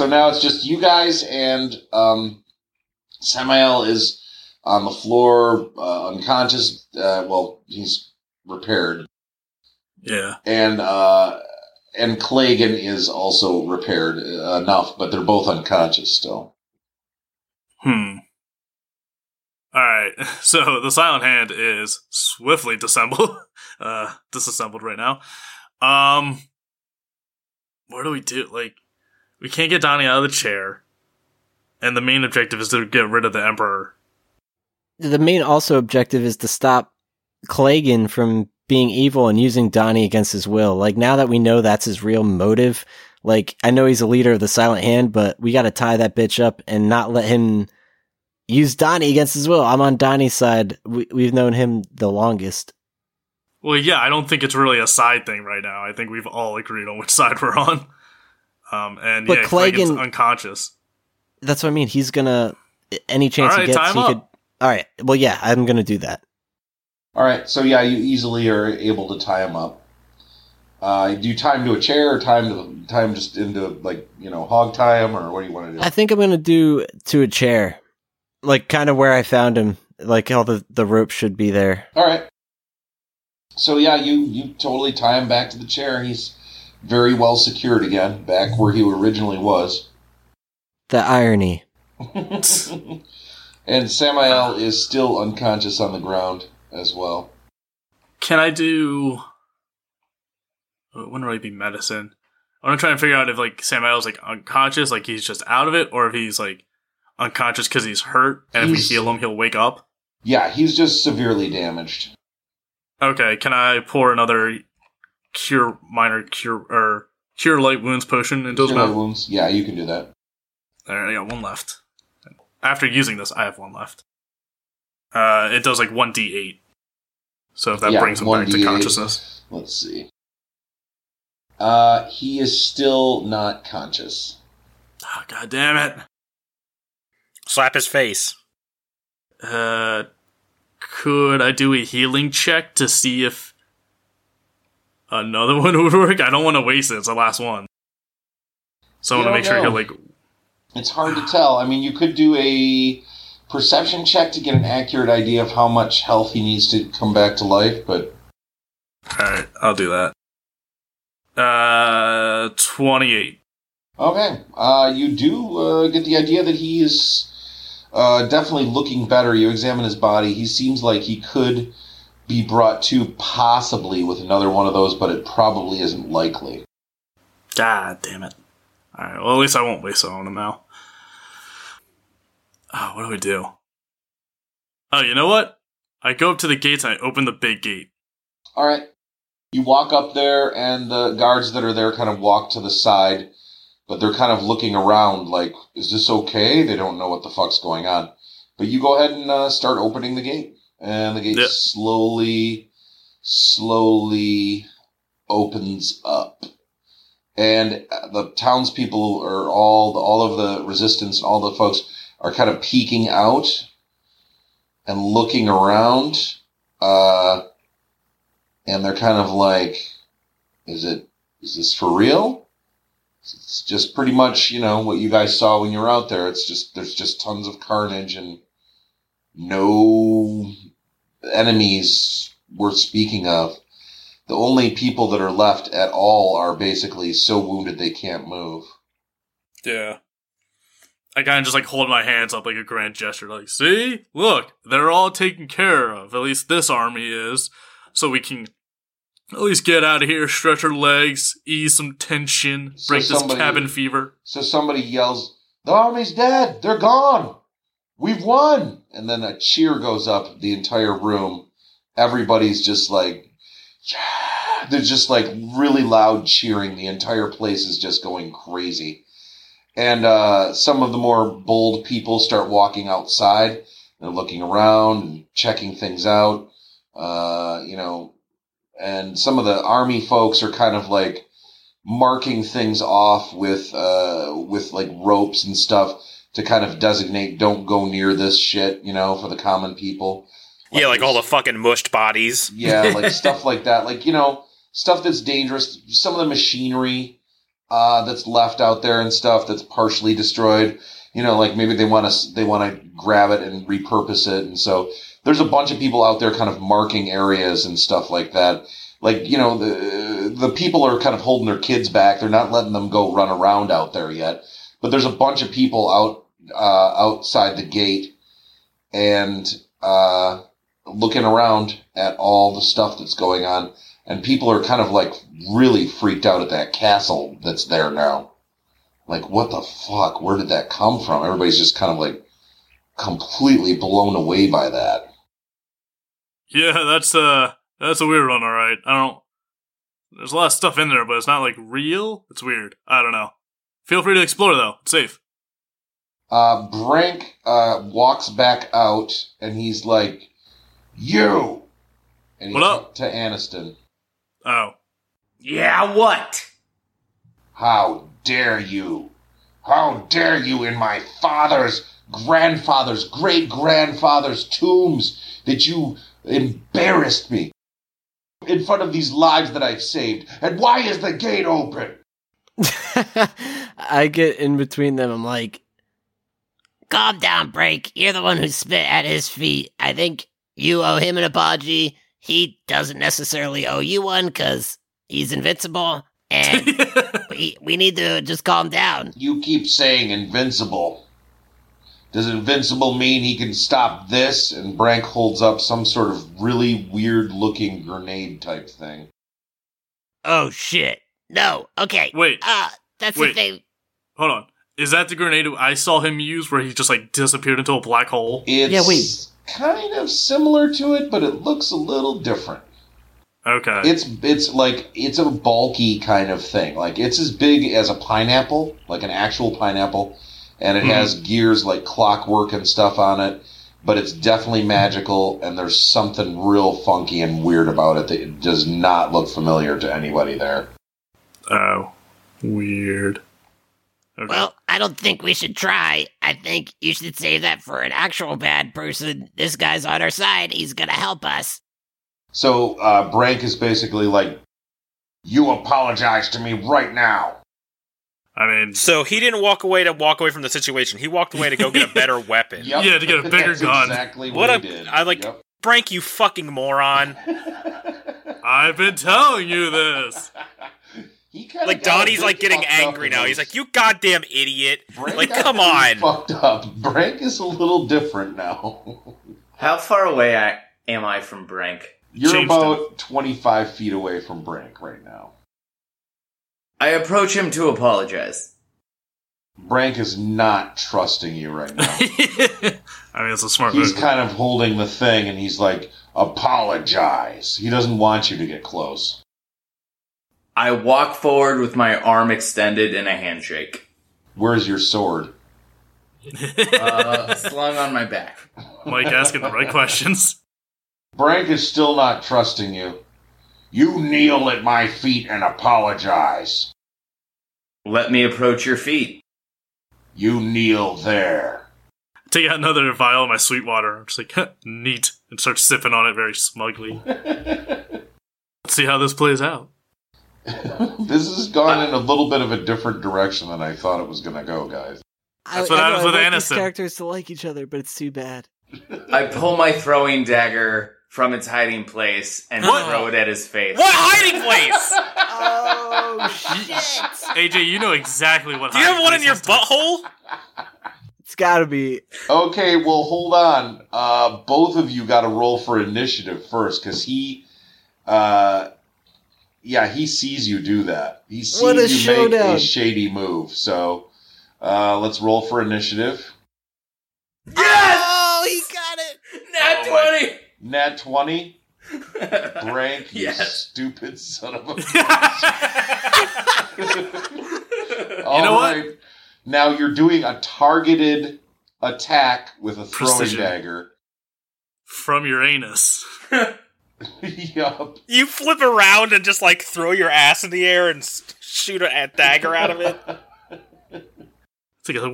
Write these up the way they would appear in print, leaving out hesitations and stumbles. So now it's just you guys and Samael is on the floor, unconscious. Well, he's repaired. Yeah. And Klagen is also repaired enough, but they're both unconscious still. All right, so the Silent Hand is swiftly disassembled right now. What do we do? Like, we can't get Donnie out of the chair, and the main objective is to get rid of the Emperor. The main also objective is to stop Klagen from being evil and using Donnie against his will. Like, now that we know that's his real motive, like, I know he's a leader of the Silent Hand, but we got to tie that bitch up and not let him use Donnie against his will. I'm on Donnie's side. We've known him the longest. Well, yeah, I don't think it's really a side thing right now. I think we've all agreed on which side we're on. And but yeah, Klagen's unconscious. That's what I mean. He's gonna any chance he gets. He could. All right. Well, yeah, I'm gonna do that. All right. So yeah, you easily are able to tie him up. Do you tie him to a chair, or tie him just into hog tie him, or what do you want to do? I think I'm gonna do to a chair. Like, kind of where I found him. Like, all the rope should be there. All right. So, yeah, you totally tie him back to the chair. He's very well secured again, back where he originally was. The irony. And Samael is still unconscious on the ground as well. Can I do... It wouldn't really be medicine. I want to try and figure out if, like, Samael's, like, unconscious, like, he's just out of it, or if he's, like... unconscious because he's hurt, and if we heal him, he'll wake up? Yeah, he's just severely damaged. Okay, can I pour another cure light wounds potion into his mouth? Light wounds, yeah, you can do that. Alright, I got one left. After using this, I have one left. It does like 1d8. So if that brings him back to consciousness. Let's see. He is still not conscious. Oh, God damn it. Slap his face. Could I do a healing check to see if another one would work? I don't want to waste it. It's the last one. So I want to make sure he'll, like... It's hard to tell. I mean, you could do a perception check to get an accurate idea of how much health he needs to come back to life, but... Alright, I'll do that. 28. Okay. You do get the idea that he is... definitely looking better. You examine his body. He seems like he could be brought to possibly with another one of those, but it probably isn't likely. God damn it. All right, well, at least I won't waste it on him now. Oh, what do we do? Oh, you know what? I go up to the gates and I open the big gate. All right. You walk up there, and the guards that are there kind of walk to the side. But they're kind of looking around like, is this okay? They don't know what the fuck's going on. But you go ahead and start opening the gate. And the gate slowly opens up. And the townspeople are all of the resistance, all the folks are kind of peeking out and looking around. And they're kind of like, is this for real? It's just pretty much, what you guys saw when you were out there. It's just, there's just tons of carnage and no enemies worth speaking of. The only people that are left at all are basically so wounded they can't move. Yeah. I kind of just, like, hold my hands up like a grand gesture, like, see? Look, they're all taken care of. At least this army is. So we can... at least get out of here, stretch our legs, ease some tension, break this cabin fever. So somebody yells, the army's dead! They're gone! We've won! And then a cheer goes up the entire room. Everybody's just like, yeah! They're just like really loud cheering. The entire place is just going crazy. And some of the more bold people start walking outside. They're looking around and checking things out. And some of the army folks are kind of like marking things off with like ropes and stuff to kind of designate don't go near this shit, for the common people. Like, yeah, like all the fucking mushed bodies. Yeah, like stuff like that. Like, stuff that's dangerous. Some of the machinery that's left out there and stuff that's partially destroyed. You know, like maybe they want to grab it and repurpose it. And so there's a bunch of people out there kind of marking areas and stuff like that. Like, you know, the people are kind of holding their kids back. They're not letting them go run around out there yet. But there's a bunch of people outside the gate and looking around at all the stuff that's going on. And people are kind of like really freaked out at that castle that's there now. Like, what the fuck? Where did that come from? Everybody's just kind of like completely blown away by that. Yeah, that's a weird one, all right. There's a lot of stuff in there, but it's not like real. It's weird. I don't know. Feel free to explore, though. It's safe. Brank walks back out, and he's like, "You!" And he's up to Aniston. Oh. Yeah, what? How dare you? How dare you in my father's, grandfather's, great-grandfather's tombs that you embarrassed me in front of these lives that I've saved. And why is the gate open? I get in between them. I'm like, calm down, Brank. You're the one who spit at his feet. I think you owe him an apology. He doesn't necessarily owe you one because he's invincible. And we need to just calm down. You keep saying invincible. Does invincible mean he can stop this? And Brank holds up some sort of really weird-looking grenade type thing. Oh, shit. No, okay. Wait. That's the thing. Hold on. Is that the grenade I saw him use where he just, like, disappeared into a black hole? It's kind of similar to it, but it looks a little different. Okay. It's a bulky kind of thing. Like, it's as big as a pineapple, like an actual pineapple. And it has gears like clockwork and stuff on it, but it's definitely magical, and there's something real funky and weird about it that it does not look familiar to anybody there. Oh, weird. Okay. Well, I don't think we should try. I think you should save that for an actual bad person. This guy's on our side. He's going to help us. So Brank is basically like, you apologize to me right now. I mean, so he didn't walk away from the situation. He walked away to go get a better weapon. Yep. Yeah, to get a bigger gun. Exactly what he did. Brank, you fucking moron! I've been telling you this. Donnie's like getting angry now. He's like, you goddamn idiot! Brank come on. Fucked up. Brank is a little different now. How far away am I from Brank? You're about 25 feet away from Brank right now. I approach him to apologize. Brank is not trusting you right now. I mean, it's a smart move. He's kind of holding the thing, and he's like, apologize. He doesn't want you to get close. I walk forward with my arm extended in a handshake. Where's your sword? Slung on my back. Mike asking the right questions. Brank is still not trusting you. You kneel at my feet and apologize. Let me approach your feet. You kneel there. Take out another vial of my sweet water. I'm just like, neat. And start sipping on it very smugly. Let's see how this plays out. This has gone in a little bit of a different direction than I thought it was going to go, guys. That's what happens with Aniston. These characters to like each other, but it's too bad. I pull my throwing dagger from its hiding place and throw it at his face. What hiding place? Oh, shit. AJ, you know exactly what hiding place. Do you have one in your butthole? It's gotta be. Okay, well, hold on. Both of you gotta roll for initiative first, because he sees you do that. He sees you make a shady move. So, let's roll for initiative. Yes! Oh, he got it! Nat 20! Nat 20? Brank, you stupid son of a bitch. All right. Now you're doing a targeted attack with a throwing dagger. From your anus. Yup. You flip around and just, like, throw your ass in the air and shoot a dagger out of it. It's like a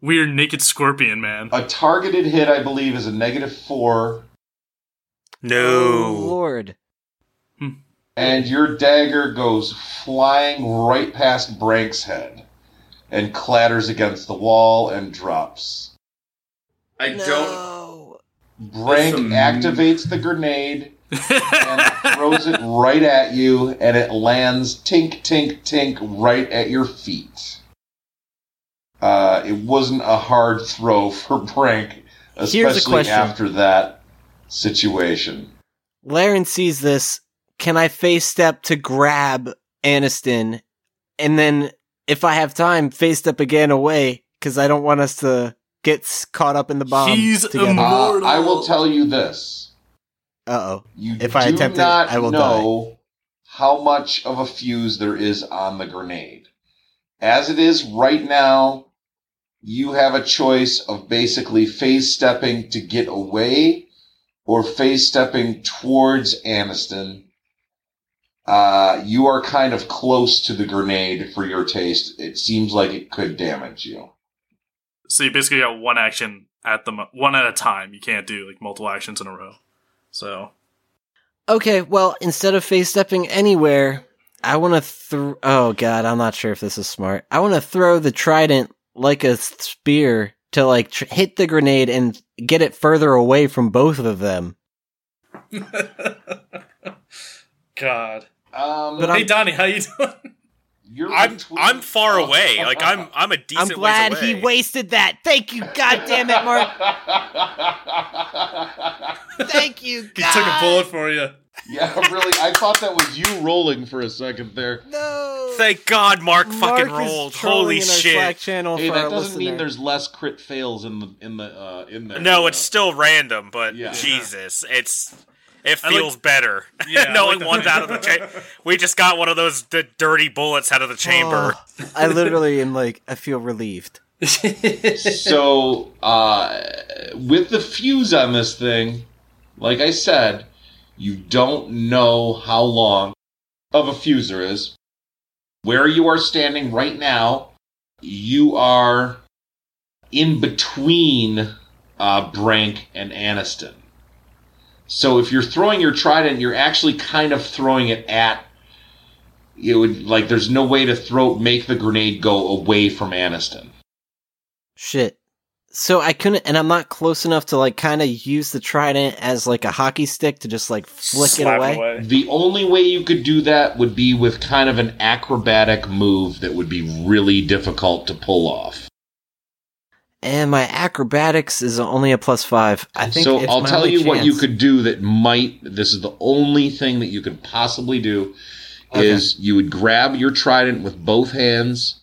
weird naked scorpion, man. A targeted hit, I believe, is a -4. No. Oh, Lord. and your dagger goes flying right past Brank's head and clatters against the wall and drops. Brank activates the grenade and throws it right at you, and it lands tink, tink, tink right at your feet. It wasn't a hard throw for Brank, especially after that situation. Laryn sees this. Can I face step to grab Aniston? And then, if I have time, face step again away, because I don't want us to get caught up in the bomb. He's immortal. I will tell you this. Uh-oh. If I attempt it, I will die. You do not know how much of a fuse there is on the grenade. As it is right now, you have a choice of basically phase-stepping to get away or phase-stepping towards Aniston. You are kind of close to the grenade for your taste. It seems like it could damage you. So you basically got one action at one at a time. You can't do like multiple actions in a row. So, okay, well, instead of phase-stepping anywhere, I want to oh, God, I'm not sure if this is smart. I want to throw the trident like a spear to like hit the grenade and get it further away from both of them. God. Hey, Donnie, how you doing? I'm far away. Like I'm a decent ways away. I'm glad he wasted that. Thank you, goddammit, Mark. Thank you, God. He took a bullet for you. Yeah, really. I thought that was you rolling for a second there. No. Thank God, Mark fucking rolled. Holy shit! Hey, that doesn't mean there's less crit fails in there. No, it's still random, but yeah. Jesus, it feels better. Yeah, knowing one's out of the chamber. We just got one of those dirty bullets out of the chamber. Oh, I literally am like, I feel relieved. So, with the fuse on this thing, like I said, you don't know how long of a fuse there is. Where you are standing right now, you are in between Brank and Aniston. So if you're throwing your trident, you're actually kind of throwing it at... It would, like, there's no way to make the grenade go away from Aniston. Shit. So I couldn't, and I'm not close enough to like kind of use the trident as like a hockey stick to just like flick it away. The only way you could do that would be with kind of an acrobatic move that would be really difficult to pull off. And my acrobatics is only a +5. I think. So I'll tell you what you could do that might. This is the only thing that you could possibly do is you would grab your trident with both hands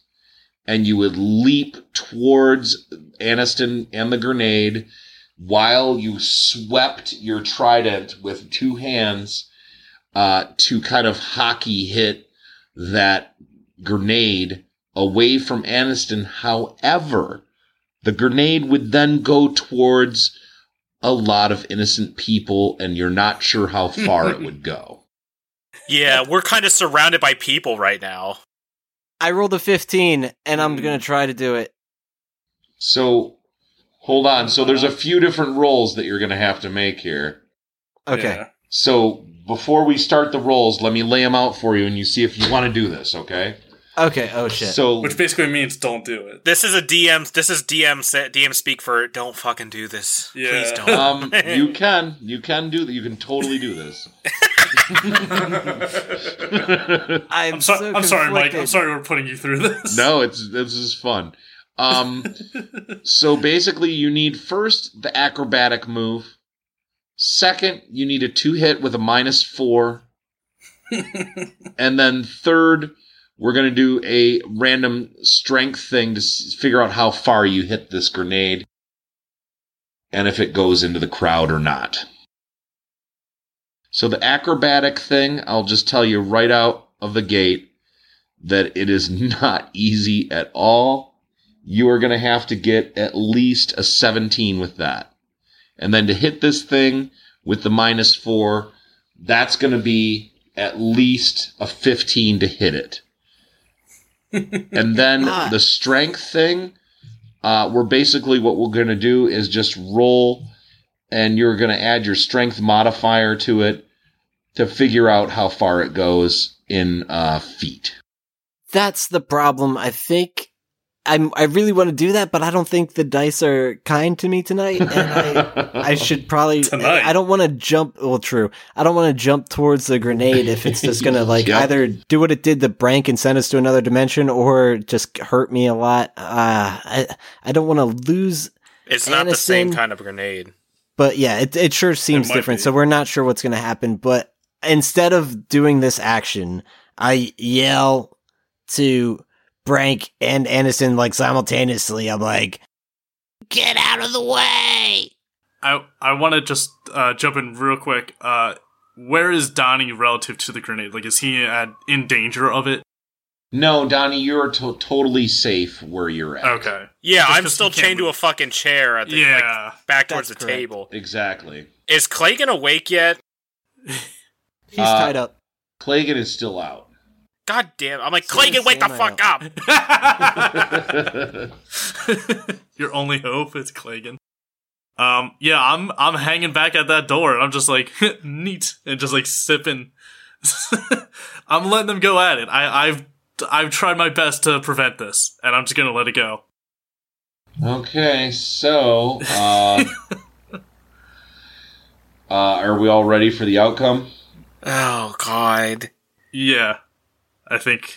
and you would leap towards Aniston and the grenade while you swept your trident with two hands to kind of hockey hit that grenade away from Aniston. However, the grenade would then go towards a lot of innocent people, and you're not sure how far it would go. Yeah, we're kind of surrounded by people right now. I rolled a 15, and I'm going to try to do it. So, hold on. So there's a few different rolls that you're going to have to make here. Okay. Yeah. So, before we start the rolls, let me lay them out for you, and you see if you want to do this, okay? Okay, oh shit. So, which basically means don't do it. This is a DM, DM speak for don't fucking do this. Yeah. Please don't. You can do that. You can totally do this. I'm sorry, Mike. I'm sorry we're putting you through this. No, this is fun. So basically you need first the acrobatic move. Second, you need a 2 hit with a -4. And then third, we're going to do a random strength thing to figure out how far you hit this grenade and if it goes into the crowd or not. So the acrobatic thing, I'll just tell you right out of the gate that it is not easy at all. You are going to have to get at least a 17 with that. And then to hit this thing with the -4, that's going to be at least a 15 to hit it. And then the strength thing, we're basically what we're going to do is just roll, and you're going to add your strength modifier to it to figure out how far it goes in feet. That's the problem. I think I really want to do that, but I don't think the dice are kind to me tonight. And I should probably tonight. I don't want to jump. Well, true. I don't want to jump towards the grenade if it's just going to like either do what it did to Brank and send us to another dimension, or just hurt me a lot. I don't want to lose. It's not Aniston, the same kind of grenade. But yeah, it sure seems different. Be. So we're not sure what's going to happen. But instead of doing this action, I yell to Brank and Aniston like simultaneously. I'm like, get out of the way. I want to just jump in real quick. Where is Donnie relative to the grenade? Like, is he in danger of it? No, Donnie, you're totally safe where you're at. Okay. Yeah, I'm still chained to a fucking chair at the like, back towards the table. Exactly. Is Klagen awake yet? He's tied up. Klagen is still out. God damn! I'm like, Klagen, wake the fuck up! Your only hope is Klagen. Yeah, I'm hanging back at that door, and I'm just like, neat, and just like sipping. I'm letting them go at it. I've tried my best to prevent this, and I'm just gonna let it go. Okay, so are we all ready for the outcome? Oh God! Yeah. I think.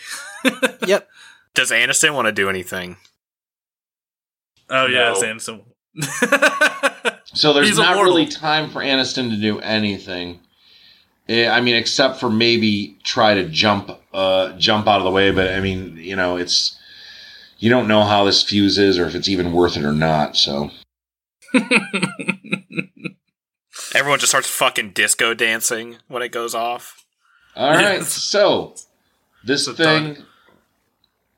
Yep. Does Aniston want to do anything? Oh, yeah, no. It's Aniston. So there's not really time for Aniston to do anything. I mean, except for maybe try to jump out of the way. But, I mean, you know, it's... You don't know how this fuse is or if it's even worth it or not, so... Everyone just starts fucking disco dancing when it goes off. All right, so... This thing,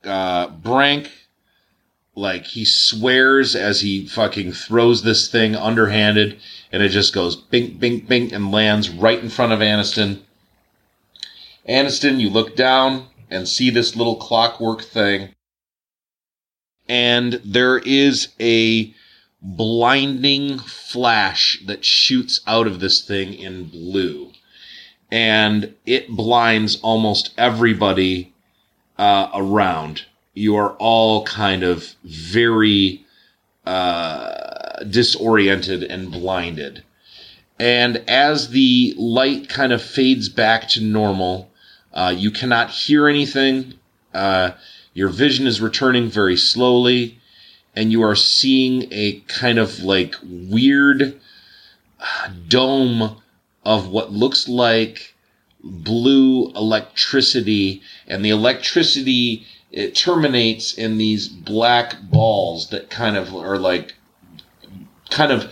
Brank, like, he swears as he fucking throws this thing underhanded, and it just goes bink, bink, bink, and lands right in front of Aniston. Aniston, you look down and see this little clockwork thing, and there is a blinding flash that shoots out of this thing in blue. And it blinds almost everybody around. You are all kind of very disoriented and blinded. And as the light kind of fades back to normal, you cannot hear anything. Your vision is returning very slowly. And you are seeing a kind of like weird dome of what looks like blue electricity, and the electricity, it terminates in these black balls that kind of are like, kind of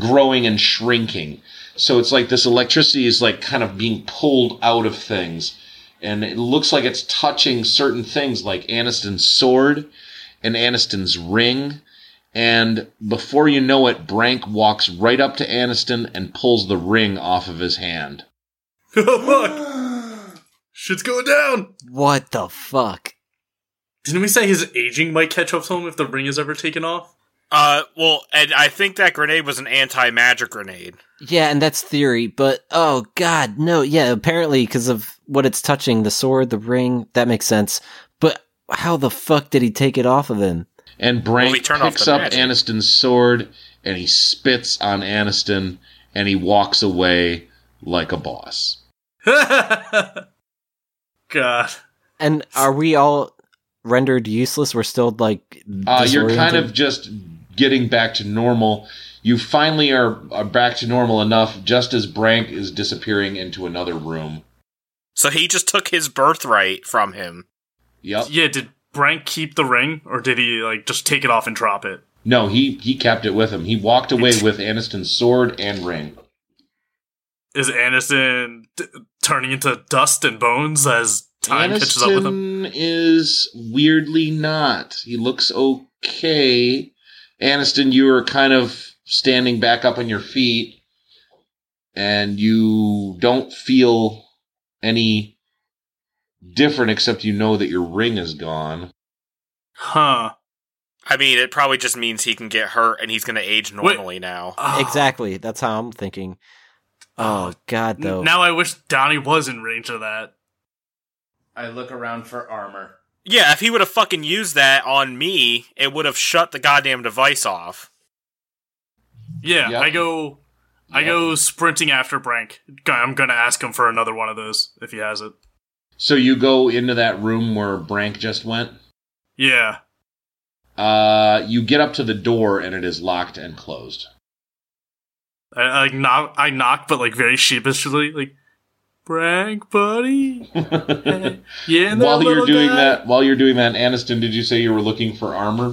growing and shrinking. So it's like this electricity is like kind of being pulled out of things, and it looks like it's touching certain things like Aniston's sword and Aniston's ring. And before you know it, Brank walks right up to Aniston and pulls the ring off of his hand. Oh, fuck! Shit's going down! What the fuck? Didn't we say his aging might catch up to him if the ring is ever taken off? Well, and I think that grenade was an anti-magic grenade. Yeah, and that's theory, but oh god, no, yeah, apparently because of what it's touching, the sword, the ring, that makes sense. But how the fuck did he take it off of him? And Brank picks up Aniston's sword, and he spits on Aniston, and he walks away like a boss. God. And are we all rendered useless? We're still, like, you're kind of just getting back to normal. You finally are back to normal enough just as Brank is disappearing into another room. So he just took his birthright from him. Yep. Yeah, did Brank keep the ring, or did he like just take it off and drop it? No, he kept it with him. He walked away with Aniston's sword and ring. Is Aniston turning into dust and bones as time catches up with him? Aniston is weirdly not. He looks okay. Aniston, you are kind of standing back up on your feet, and you don't feel any different, except you know that your ring is gone. Huh. I mean, it probably just means he can get hurt and he's going to age normally now. Exactly. That's how I'm thinking. Oh, God, though. Now I wish Donnie was in range of that. I look around for armor. Yeah, if he would have fucking used that on me, it would have shut the goddamn device off. Yeah, yep. I go sprinting after Brank. I'm going to ask him for another one of those, if he has it. So you go into that room where Brank just went? Yeah. You get up to the door, and it is locked and closed. I knock, but, like, very sheepishly, like, Brank, buddy? Yeah, while you're doing that, Aniston, did you say you were looking for armor?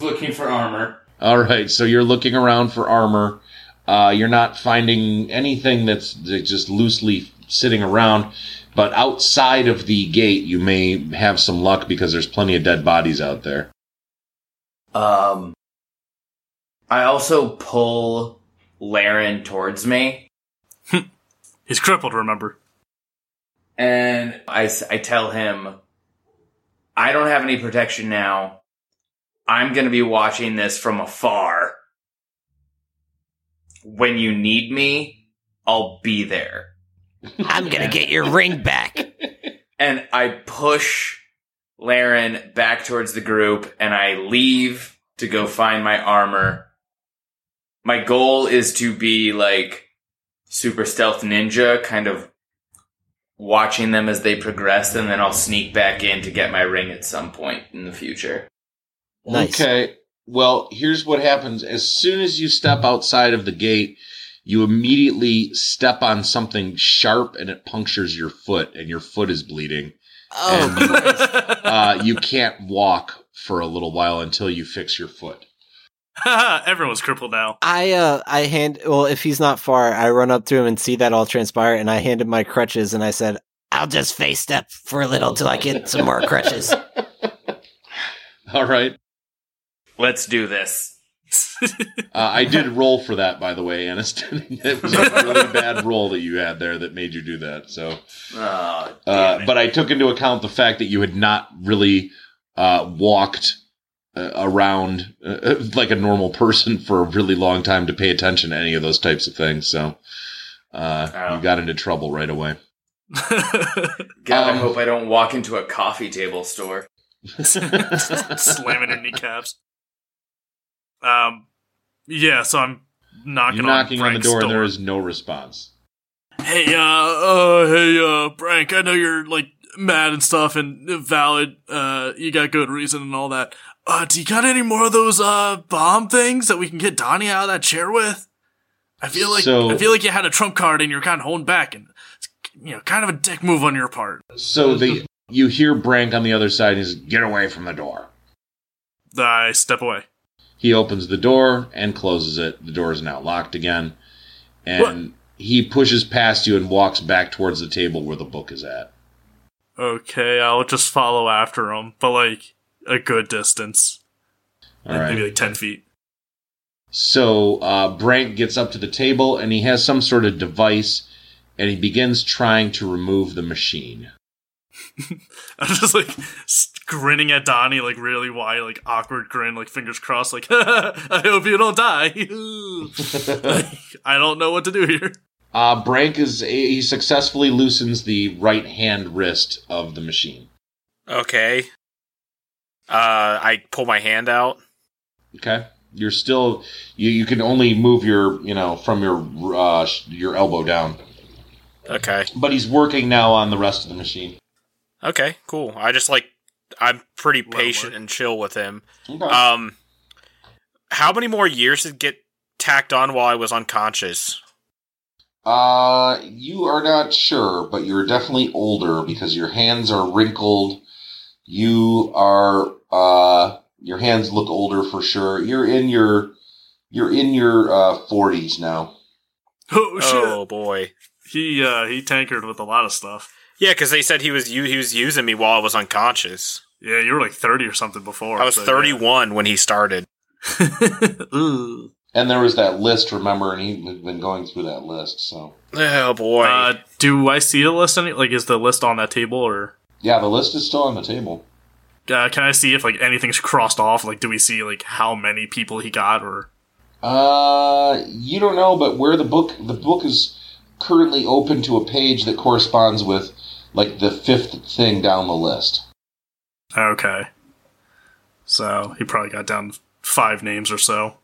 Looking for armor. All right, so you're looking around for armor. You're not finding anything that's just loosely sitting around, but outside of the gate, you may have some luck because there's plenty of dead bodies out there. I also pull Laryn towards me. He's crippled, remember? And I tell him, I don't have any protection now. I'm going to be watching this from afar. When you need me, I'll be there. I'm going to get your ring back. And I push Laryn back towards the group, and I leave to go find my armor. My goal is to be, like, super stealth ninja, kind of watching them as they progress, and then I'll sneak back in to get my ring at some point in the future. Nice. Okay, well, here's what happens. As soon as you step outside of the gate, you immediately step on something sharp, and it punctures your foot, and your foot is bleeding. Oh, and, you can't walk for a little while until you fix your foot. Everyone's crippled now. Well, if he's not far, I run up to him and see that all transpire, and I hand him my crutches, and I said, I'll just face step for a little till I get some more crutches. All right. Let's do this. I did roll for that, by the way, Aniston. It was a really bad roll that you had there that made you do that. So, but I took into account the fact that you had not really walked around like a normal person for a really long time to pay attention to any of those types of things. So you got into trouble right away. God, I hope I don't walk into a coffee table store. Slamming her kneecaps. Yeah, so I'm knocking on Brank's door. And there is no response. Hey, Brank, I know you're, like, mad and stuff and valid. You got good reason and all that. Do you got any more of those, bomb things that we can get Donnie out of that chair with? I feel like you had a trump card and you're kind of holding back and, you know, kind of a dick move on your part. So you hear Brank on the other side. He's, get away from the door. I step away. He opens the door and closes it. The door is now locked again. And he pushes past you and walks back towards the table where the book is at. Okay, I'll just follow after him, but like a good distance. All right. Maybe like 10 feet. So Brank gets up to the table and he has some sort of device and he begins trying to remove the machine. I'm just like grinning at Donnie, like really wide, like awkward grin, like fingers crossed, like I hope you don't die. Like, I don't know what to do here. Brank he successfully loosens the right hand wrist of the machine. Okay. I pull my hand out. Okay, you're still you can only move your from your elbow down. Okay, but he's working now on the rest of the machine. Okay, cool. I just, like, I'm pretty patient and chill with him. Okay. How many more years did get tacked on while I was unconscious? You are not sure, but you're definitely older because your hands are wrinkled. You are, your hands look older for sure. You're in your 40s now. Oh, shit. Oh, boy. He tankered with a lot of stuff. Yeah, because they said he was using me while I was unconscious. Yeah, you were like 30 or something before. I was 31 when he started. And there was that list, remember, and he'd been going through that list, so. Oh, boy. Do I see the list? Like, is the list on that table, or? Yeah, the list is still on the table. Can I see if, like, anything's crossed off? Like, do we see, like, how many people he got, or? You don't know, but where the book is... currently open to a page that corresponds with, like, the fifth thing down the list. Okay. So, he probably got down 5 names or so.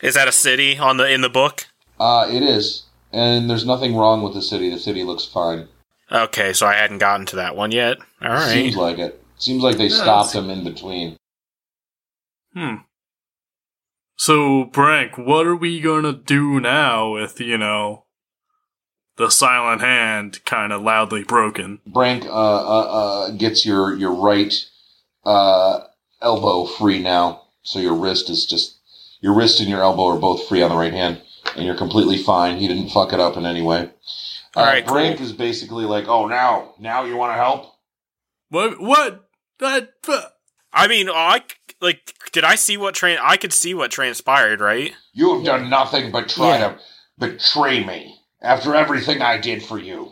Is that a city in the book? It is. And there's nothing wrong with the city. The city looks fine. Okay, so I hadn't gotten to that one yet. All right. Seems like it. Seems like they stopped him in between. So, Brank, what are we gonna do now with, you know, the Silent Hand kind of loudly broken? Brank gets your right elbow free now, so your wrist and your elbow are both free on the right hand, and you're completely fine. He didn't fuck it up in any way. All right, Brank is basically like, oh, now you want to help? What? That? I mean, did I see what I could see what transpired, right? You have done nothing but try to betray me after everything I did for you.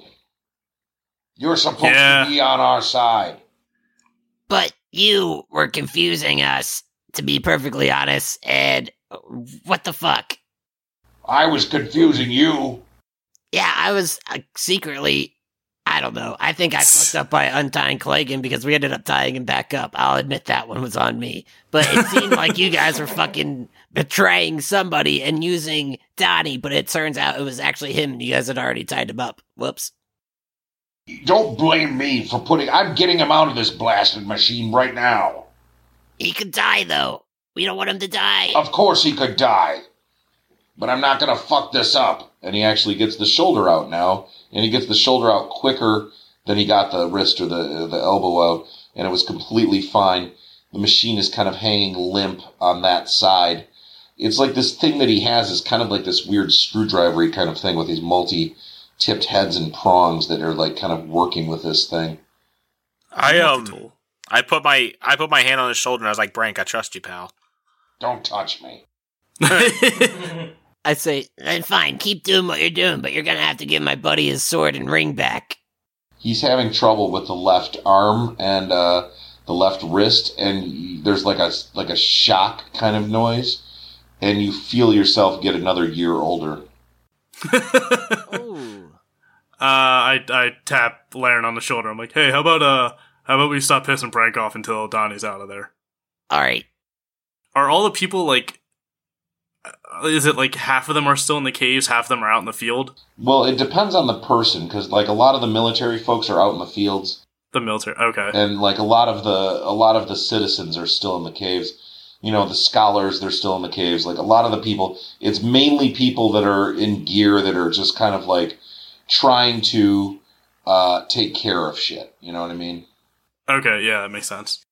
You're supposed to be on our side. But you were confusing us, to be perfectly honest, and what the fuck? I was confusing you. Yeah, I was secretly... I don't know. I think I fucked up by untying Klagen because we ended up tying him back up. I'll admit that one was on me. But it seemed like you guys were fucking betraying somebody and using Donnie, but it turns out it was actually him and you guys had already tied him up. Whoops. Don't blame me for I'm getting him out of this blasted machine right now. He could die, though. We don't want him to die. Of course he could die. But I'm not gonna fuck this up. And he actually gets the shoulder out now, and he gets the shoulder out quicker than he got the wrist or the elbow out, and it was completely fine. The machine is kind of hanging limp on that side. It's like this thing that he has is kind of like this weird screwdriver-y kind of thing with these multi-tipped heads and prongs that are like kind of working with this thing. I put my hand on his shoulder and I was like, Brank, I trust you, pal. Don't touch me. I say, fine, keep doing what you're doing, but you're going to have to give my buddy his sword and ring back. He's having trouble with the left arm and the left wrist, and there's like a shock kind of noise, and you feel yourself get another year older. Ooh. I tap Laryn on the shoulder. I'm like, hey, how about we stop pissing Brank off until Donnie's out of there? All right. Are all the people, like... Is it like half of them are still in the caves, half of them are out in the field? Well, it depends on the person, because like a lot of the military folks are out in the fields. The military, okay. And like a lot of the citizens are still in the caves. You know, the scholars, they're still in the caves. Like a lot of the people, it's mainly people that are in gear that are just kind of like trying to take care of shit. You know what I mean? Okay, yeah, that makes sense.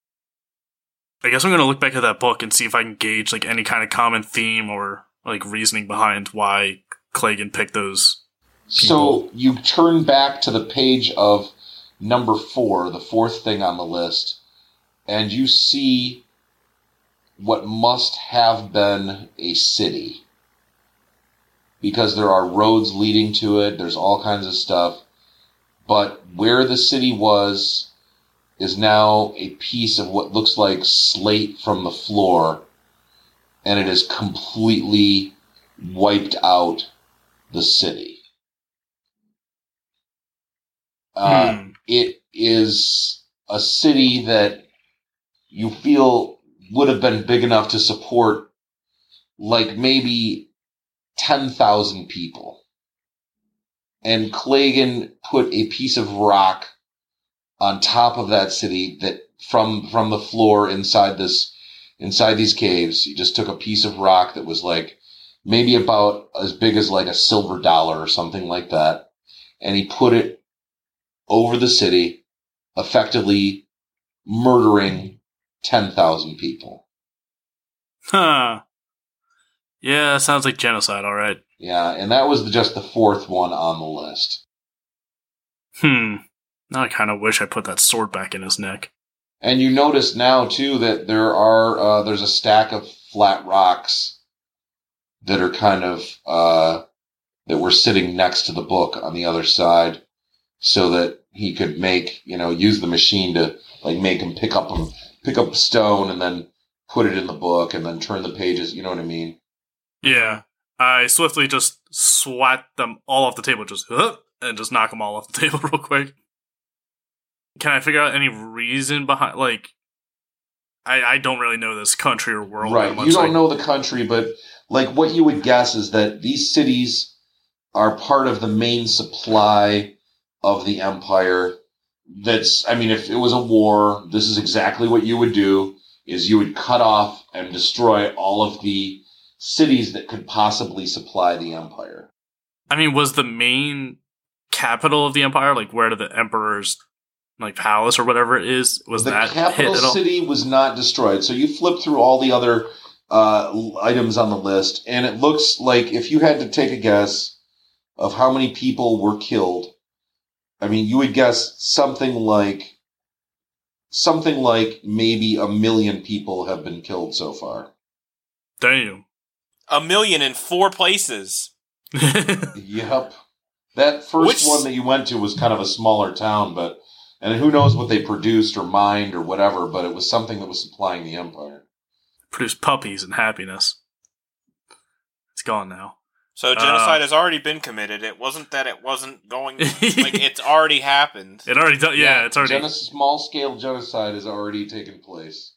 I guess I'm going to look back at that book and see if I can gauge like any kind of common theme or like reasoning behind why Klagen picked those people. So you turn back to the page of number 4, the 4th thing on the list, and you see what must have been a city. Because there are roads leading to it, there's all kinds of stuff, but where the city was... is now a piece of what looks like slate from the floor, and it has completely wiped out the city. It is a city that you feel would have been big enough to support like maybe 10,000 people. And Klagen put a piece of rock on top of that city that from the floor inside these caves. He just took a piece of rock that was like maybe about as big as like a silver dollar or something like that. And he put it over the city, effectively murdering 10,000 people. Huh. Yeah, sounds like genocide, all right. Yeah, and that was just the 4th one on the list. Now I kind of wish I put that sword back in his neck. And you notice now, too, that there's a stack of flat rocks that are kind of, that were sitting next to the book on the other side so that he could use the machine to, like, make him pick up stone and then put it in the book and then turn the pages, you know what I mean? Yeah. I swiftly just swat them all off the table, and just knock them all off the table real quick. Can I figure out any reason behind, like, I don't really know this country or world. Right, much. You don't know the country, but, like, what you would guess is that these cities are part of the main supply of the empire. That's, I mean, if it was a war, this is exactly what you would do, is you would cut off and destroy all of the cities that could possibly supply the empire. I mean, was the main capital of the empire, like, where did the emperor's, like, palace or whatever it is, was that hit at all? The capital city was not destroyed. So you flip through all the other items on the list, and it looks like, if you had to take a guess of how many people were killed, I mean, you would guess something like maybe 1 million people have been killed so far. Damn. 1 million in 4 places. Yep. That first one that you went to was kind of a smaller town, but... And who knows what they produced or mined or whatever, but it was something that was supplying the empire. Produced puppies and happiness. It's gone now. So genocide has already been committed. It wasn't that it wasn't going... like, it's already happened. It already... Yeah, it's already... small-scale genocide has already taken place.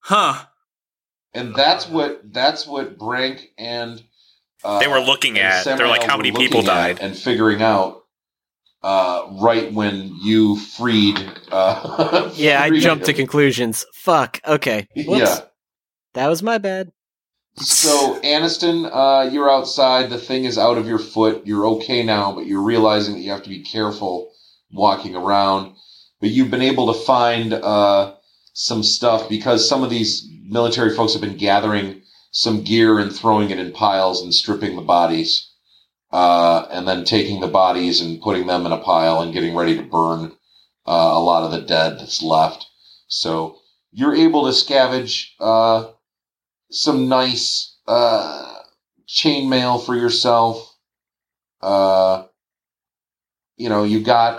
Huh. And that's what Brank and... they were looking at. Samael, they're like, how many people died? And figuring out... right when you freed... yeah, I jumped to conclusions. Fuck, okay. Whoops. Yeah. That was my bad. So, Aniston, you're outside. The thing is out of your foot. You're okay now, but you're realizing that you have to be careful walking around. But you've been able to find some stuff, because some of these military folks have been gathering some gear and throwing it in piles and stripping the bodies. And then taking the bodies and putting them in a pile and getting ready to burn a lot of the dead that's left. So you're able to scavenge some nice chainmail for yourself. You got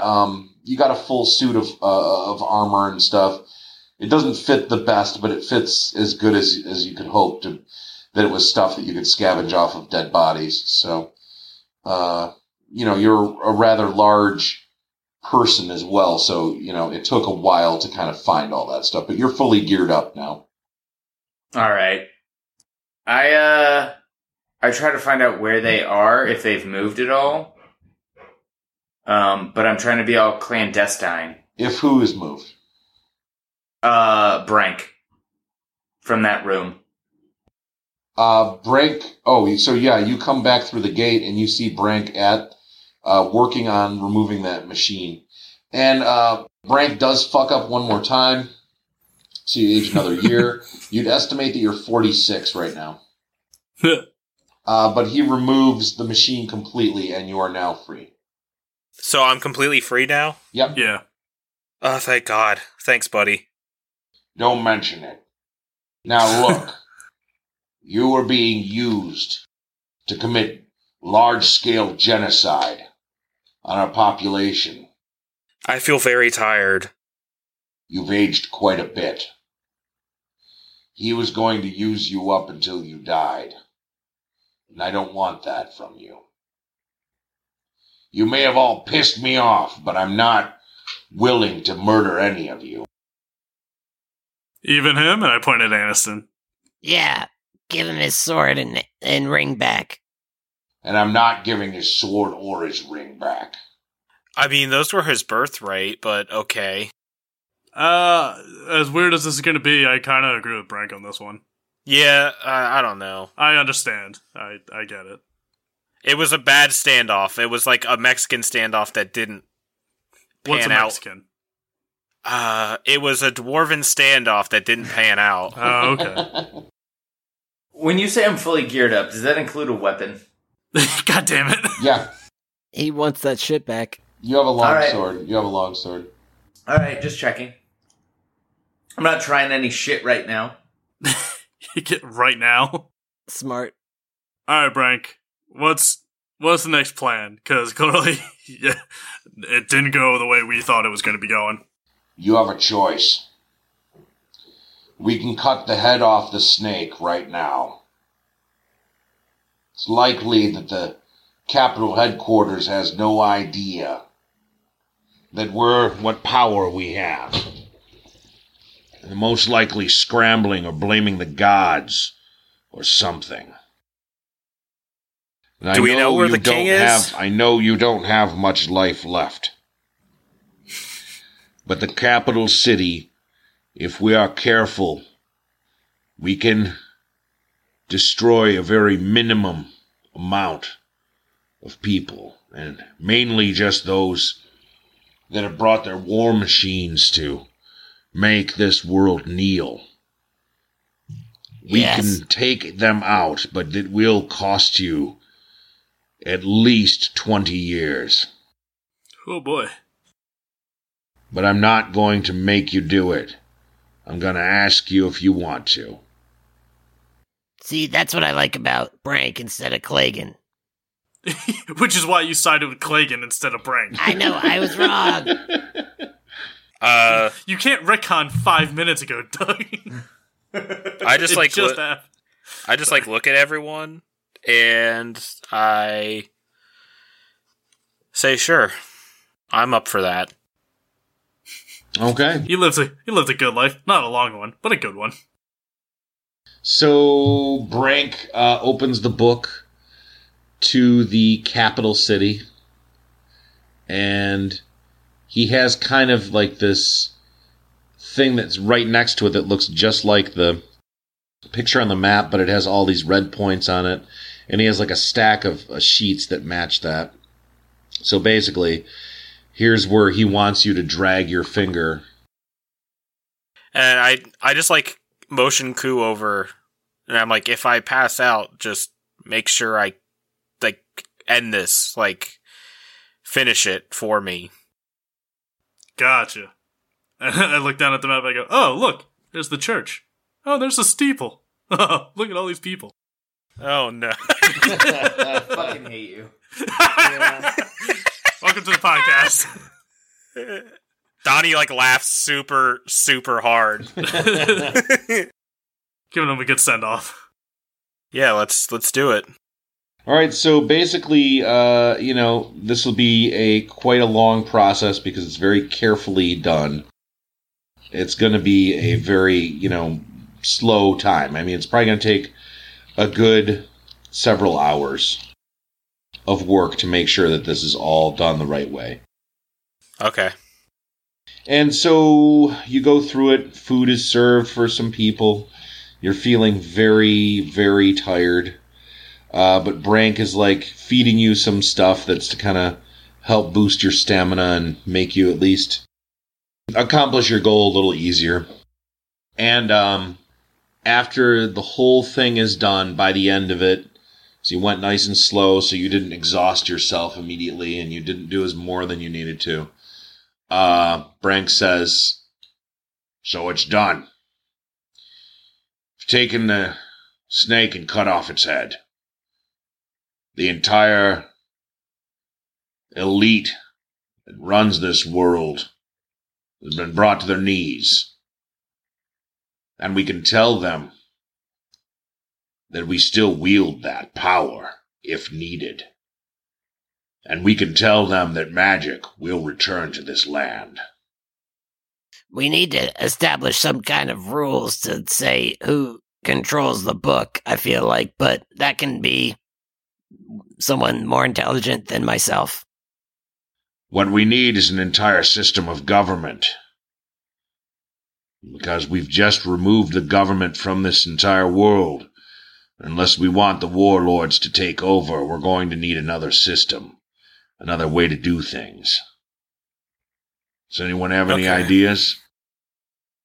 a full suit of armor and stuff. It doesn't fit the best, but it fits as good as you could hope to. That it was stuff that you could scavenge off of dead bodies. So. You're a rather large person as well, so, it took a while to kind of find all that stuff, but you're fully geared up now. All right. I try to find out where they are, if they've moved at all, but I'm trying to be all clandestine. If who is moved? Brank. From that room. Brank. Oh, so yeah, you come back through the gate and you see Brank at working on removing that machine. And Brank does fuck up one more time, so you age another year. You'd estimate that you're 46 right now. But he removes the machine completely, and you are now free. So I'm completely free now? Yep. Yeah. Oh, thank God. Thanks, buddy. Don't mention it. Now look. You are being used to commit large-scale genocide on our population. I feel very tired. You've aged quite a bit. He was going to use you up until you died. And I don't want that from you. You may have all pissed me off, but I'm not willing to murder any of you. Even him? And I pointed at Aniston. Yeah. Give him his sword and ring back. And I'm not giving his sword or his ring back. I mean, those were his birthright, but okay. As weird as this is going to be, I kind of agree with Brank on this one. Yeah, I don't know. I understand. I get it. It was a bad standoff. It was like a Mexican standoff that didn't pan out. What's a Mexican? It was a dwarven standoff that didn't pan out. Oh, okay. When you say I'm fully geared up, does that include a weapon? God damn it. Yeah. He wants that shit back. You have a long sword. All right, just checking. I'm not trying any shit right now. Right now? Smart. All right, Brank. What's the next plan? Because clearly it didn't go the way we thought it was going to be going. You have a choice. We can cut the head off the snake right now. It's likely that the Capitol headquarters has no idea that we're what power we have. They're most likely scrambling or blaming the gods or something. And do we know where the king is? I know you don't have much life left. But the capital city, if we are careful, we can destroy a very minimum amount of people, and mainly just those that have brought their war machines to make this world kneel. We can take them out, but it will cost you at least 20 years. Oh boy. But I'm not going to make you do it. I'm going to ask you if you want to. See, that's what I like about Brank instead of Klagen. Which is why you sided with Klagen instead of Brank. I know, I was wrong. You can't retcon 5 minutes ago, Doug. I just look at everyone, and I say, sure, I'm up for that. Okay. He lived a good life. Not a long one, but a good one. So Brank opens the book to the capital city, and he has kind of like this thing that's right next to it that looks just like the picture on the map, but it has all these red points on it, and he has like a stack of sheets that match that. So basically, here's where he wants you to drag your finger. And I just like motion Ku over, and I'm like, if I pass out, just make sure I like end this, like finish it for me. Gotcha. I look down at the map, I go, oh, look, there's the church. Oh, there's a steeple. Oh, look at all these people. Oh, no. I fucking hate you. Yeah. Welcome to the podcast. Donnie, like, laughs super, super hard. Giving him a good send-off. Yeah, let's do it. All right, so basically, this will be quite a long process because it's very carefully done. It's going to be a very, slow time. I mean, it's probably going to take a good several hours of work to make sure that this is all done the right way. Okay. And so you go through it. Food is served for some people. You're feeling very, very tired. But Brank is like feeding you some stuff that's to kind of help boost your stamina and make you at least accomplish your goal a little easier. And after the whole thing is done, by the end of it, so you went nice and slow, so you didn't exhaust yourself immediately, and you didn't do as more than you needed to. Brank says, so it's done. I've taken the snake and cut off its head. The entire elite that runs this world has been brought to their knees. And we can tell them that we still wield that power, if needed. And we can tell them that magic will return to this land. We need to establish some kind of rules to say who controls the book, I feel like, but that can be someone more intelligent than myself. What we need is an entire system of government. Because we've just removed the government from this entire world. Unless we want the warlords to take over, we're going to need another system, another way to do things. Does anyone have any ideas?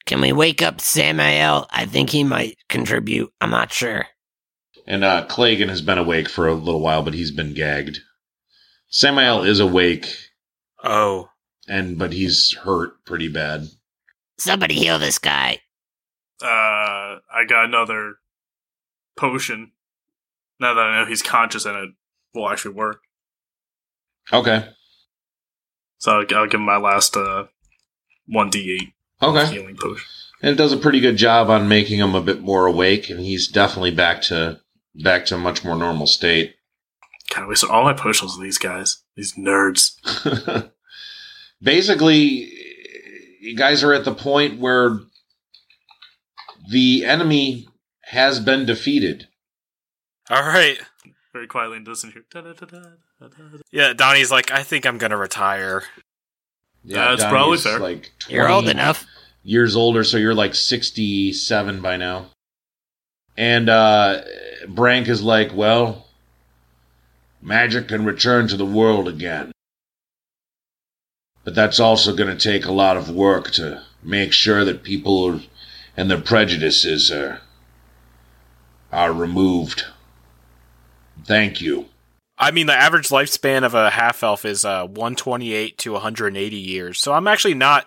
Can we wake up Samael? I think he might contribute. I'm not sure. And Klagen has been awake for a little while, but he's been gagged. Samael is awake. Oh. But he's hurt pretty bad. Somebody heal this guy. I got another potion. Now that I know he's conscious and it will actually work. Okay. So I'll give him my last 1d8 healing potion. And it does a pretty good job on making him a bit more awake, and he's definitely back to back to a much more normal state. God, I wasted all my potions on these guys. These nerds. Basically, you guys are at the point where the enemy has been defeated. All right. Very quietly and doesn't hear. Yeah, Donnie's like, I think I'm going to retire. Yeah, that's probably fair. Like, you're old enough. Years older, so you're like 67 by now. And Brank is like, well, magic can return to the world again. But that's also going to take a lot of work to make sure that people and their prejudices are removed. Thank you. I mean, the average lifespan of a half-elf is 128 to 180 years, so I'm actually not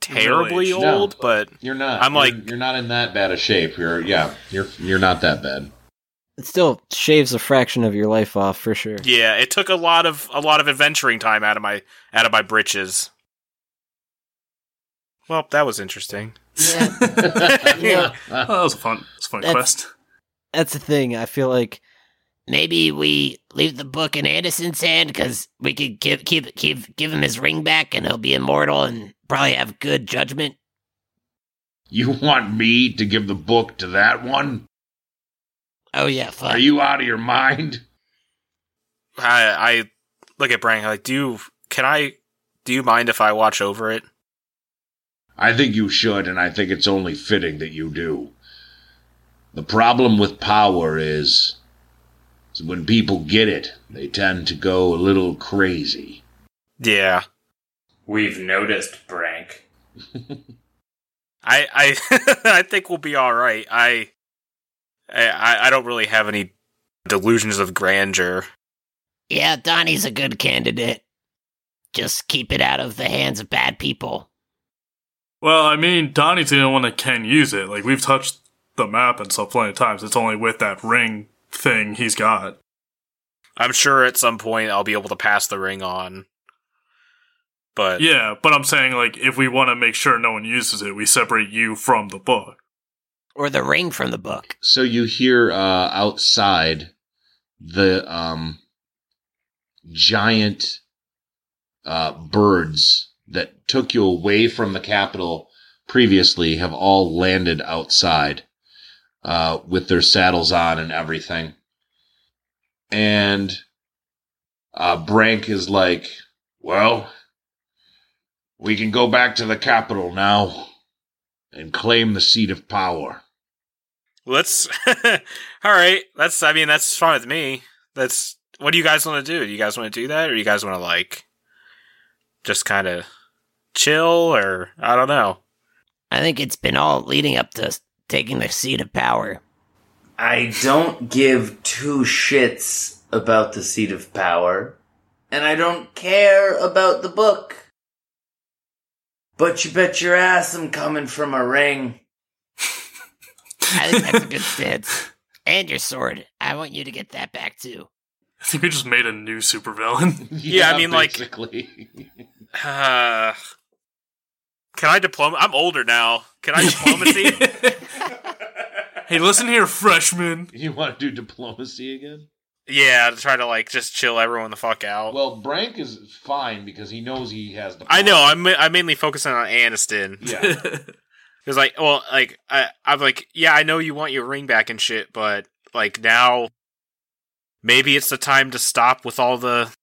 terribly old, but you're not. You're not in that bad a shape. You're not that bad. It still shaves a fraction of your life off for sure. Yeah, it took a lot of adventuring time out of my britches. Well, that was interesting. Yeah, yeah. That was fun. It's a fun quest. That's the thing. I feel like maybe we leave the book in Anderson's hand because we could give him his ring back, and he'll be immortal and probably have good judgment. You want me to give the book to that one? Oh yeah, fuck. Are you out of your mind? I look at Brank like, do you mind if I watch over it? I think you should, and I think it's only fitting that you do. The problem with power is when people get it, they tend to go a little crazy. Yeah. We've noticed, Brank. I I think we'll be all right. I don't really have any delusions of grandeur. Yeah, Donnie's a good candidate. Just keep it out of the hands of bad people. Well, I mean, Donnie's the only one that can use it. Like, we've touched the map and stuff plenty of times. It's only with that ring thing he's got. I'm sure at some point I'll be able to pass the ring on. But yeah, but I'm saying, like, if we want to make sure no one uses it, we separate you from the book. Or the ring from the book. So you hear outside the giant birds that took you away from the capital previously have all landed outside with their saddles on and everything. And Brank is like, well, we can go back to the capital now and claim the seat of power. Let's. All right. That's fine with me. That's. What do you guys want to do? Do you guys want to do that? Or you guys want to, like, just kind of chill? Or I don't know. I think it's been all leading up to taking the seat of power. I don't give two shits about the seat of power. And I don't care about the book. But you bet your ass I'm coming from a ring. I think that's a good stance. And your sword. I want you to get that back, too. I think we just made a new supervillain. Yeah, I mean, basically. Like... can I diplomacy? I'm older now. Can I diplomacy? Hey, listen here, freshman. You want to do diplomacy again? Yeah, to try to, like, just chill everyone the fuck out. Well, Brank is fine because he knows he has the problem. I know, I'm mainly focusing on Aniston. Yeah. Because, like, well, like, I'm like, yeah, I know you want your ring back and shit, but, like, now maybe it's the time to stop with all the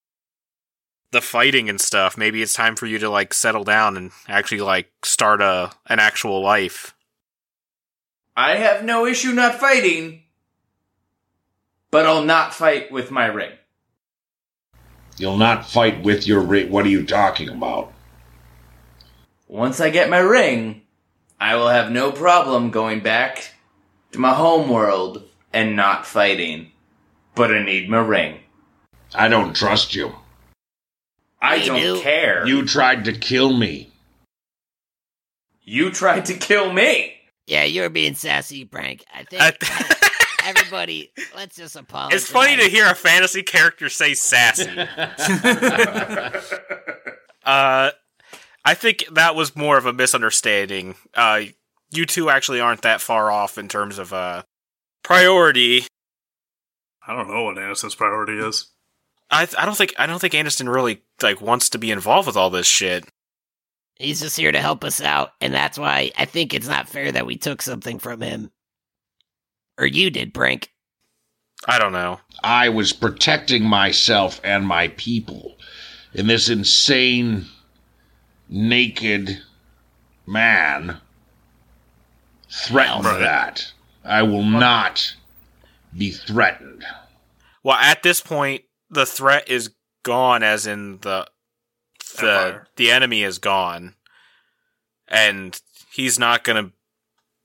fighting and stuff. Maybe it's time for you to, like, settle down and actually, like, start an actual life. I have no issue not fighting. But I'll not fight with my ring. You'll not fight with your ring? What are you talking about? Once I get my ring, I will have no problem going back to my homeworld and not fighting. But I need my ring. I don't trust you. I don't care. You tried to kill me. You tried to kill me? Yeah, you're being sassy, Brank. I think... Everybody, let's just apologize. It's funny to hear a fantasy character say sassy. I think that was more of a misunderstanding. You two actually aren't that far off in terms of priority. I don't know what Aniston's priority is. I don't think Aniston really wants to be involved with all this shit. He's just here to help us out, and that's why I think it's not fair that we took something from him. Or you did, Brank. I don't know. I was protecting myself and my people in this insane, naked man threatened that. I will not be threatened. Well, at this point, the threat is gone, as in the enemy is gone. And he's not going to...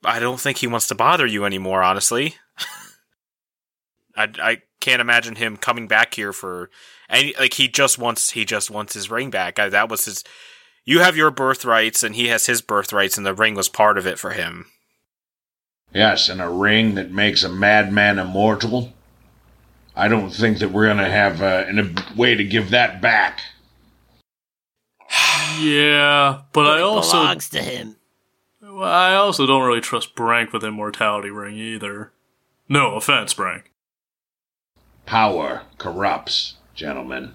I don't think he wants to bother you anymore, honestly. I can't imagine him coming back here for any, he just wants his ring back. That was his. You have your birthrights, and he has his birthrights, and the ring was part of it for him. Yes, and a ring that makes a madman immortal. I don't think that we're gonna have a way to give that back. Yeah, but it also belongs to him. I also don't really trust Brank with immortality ring either. No offense, Brank. Power corrupts, gentlemen.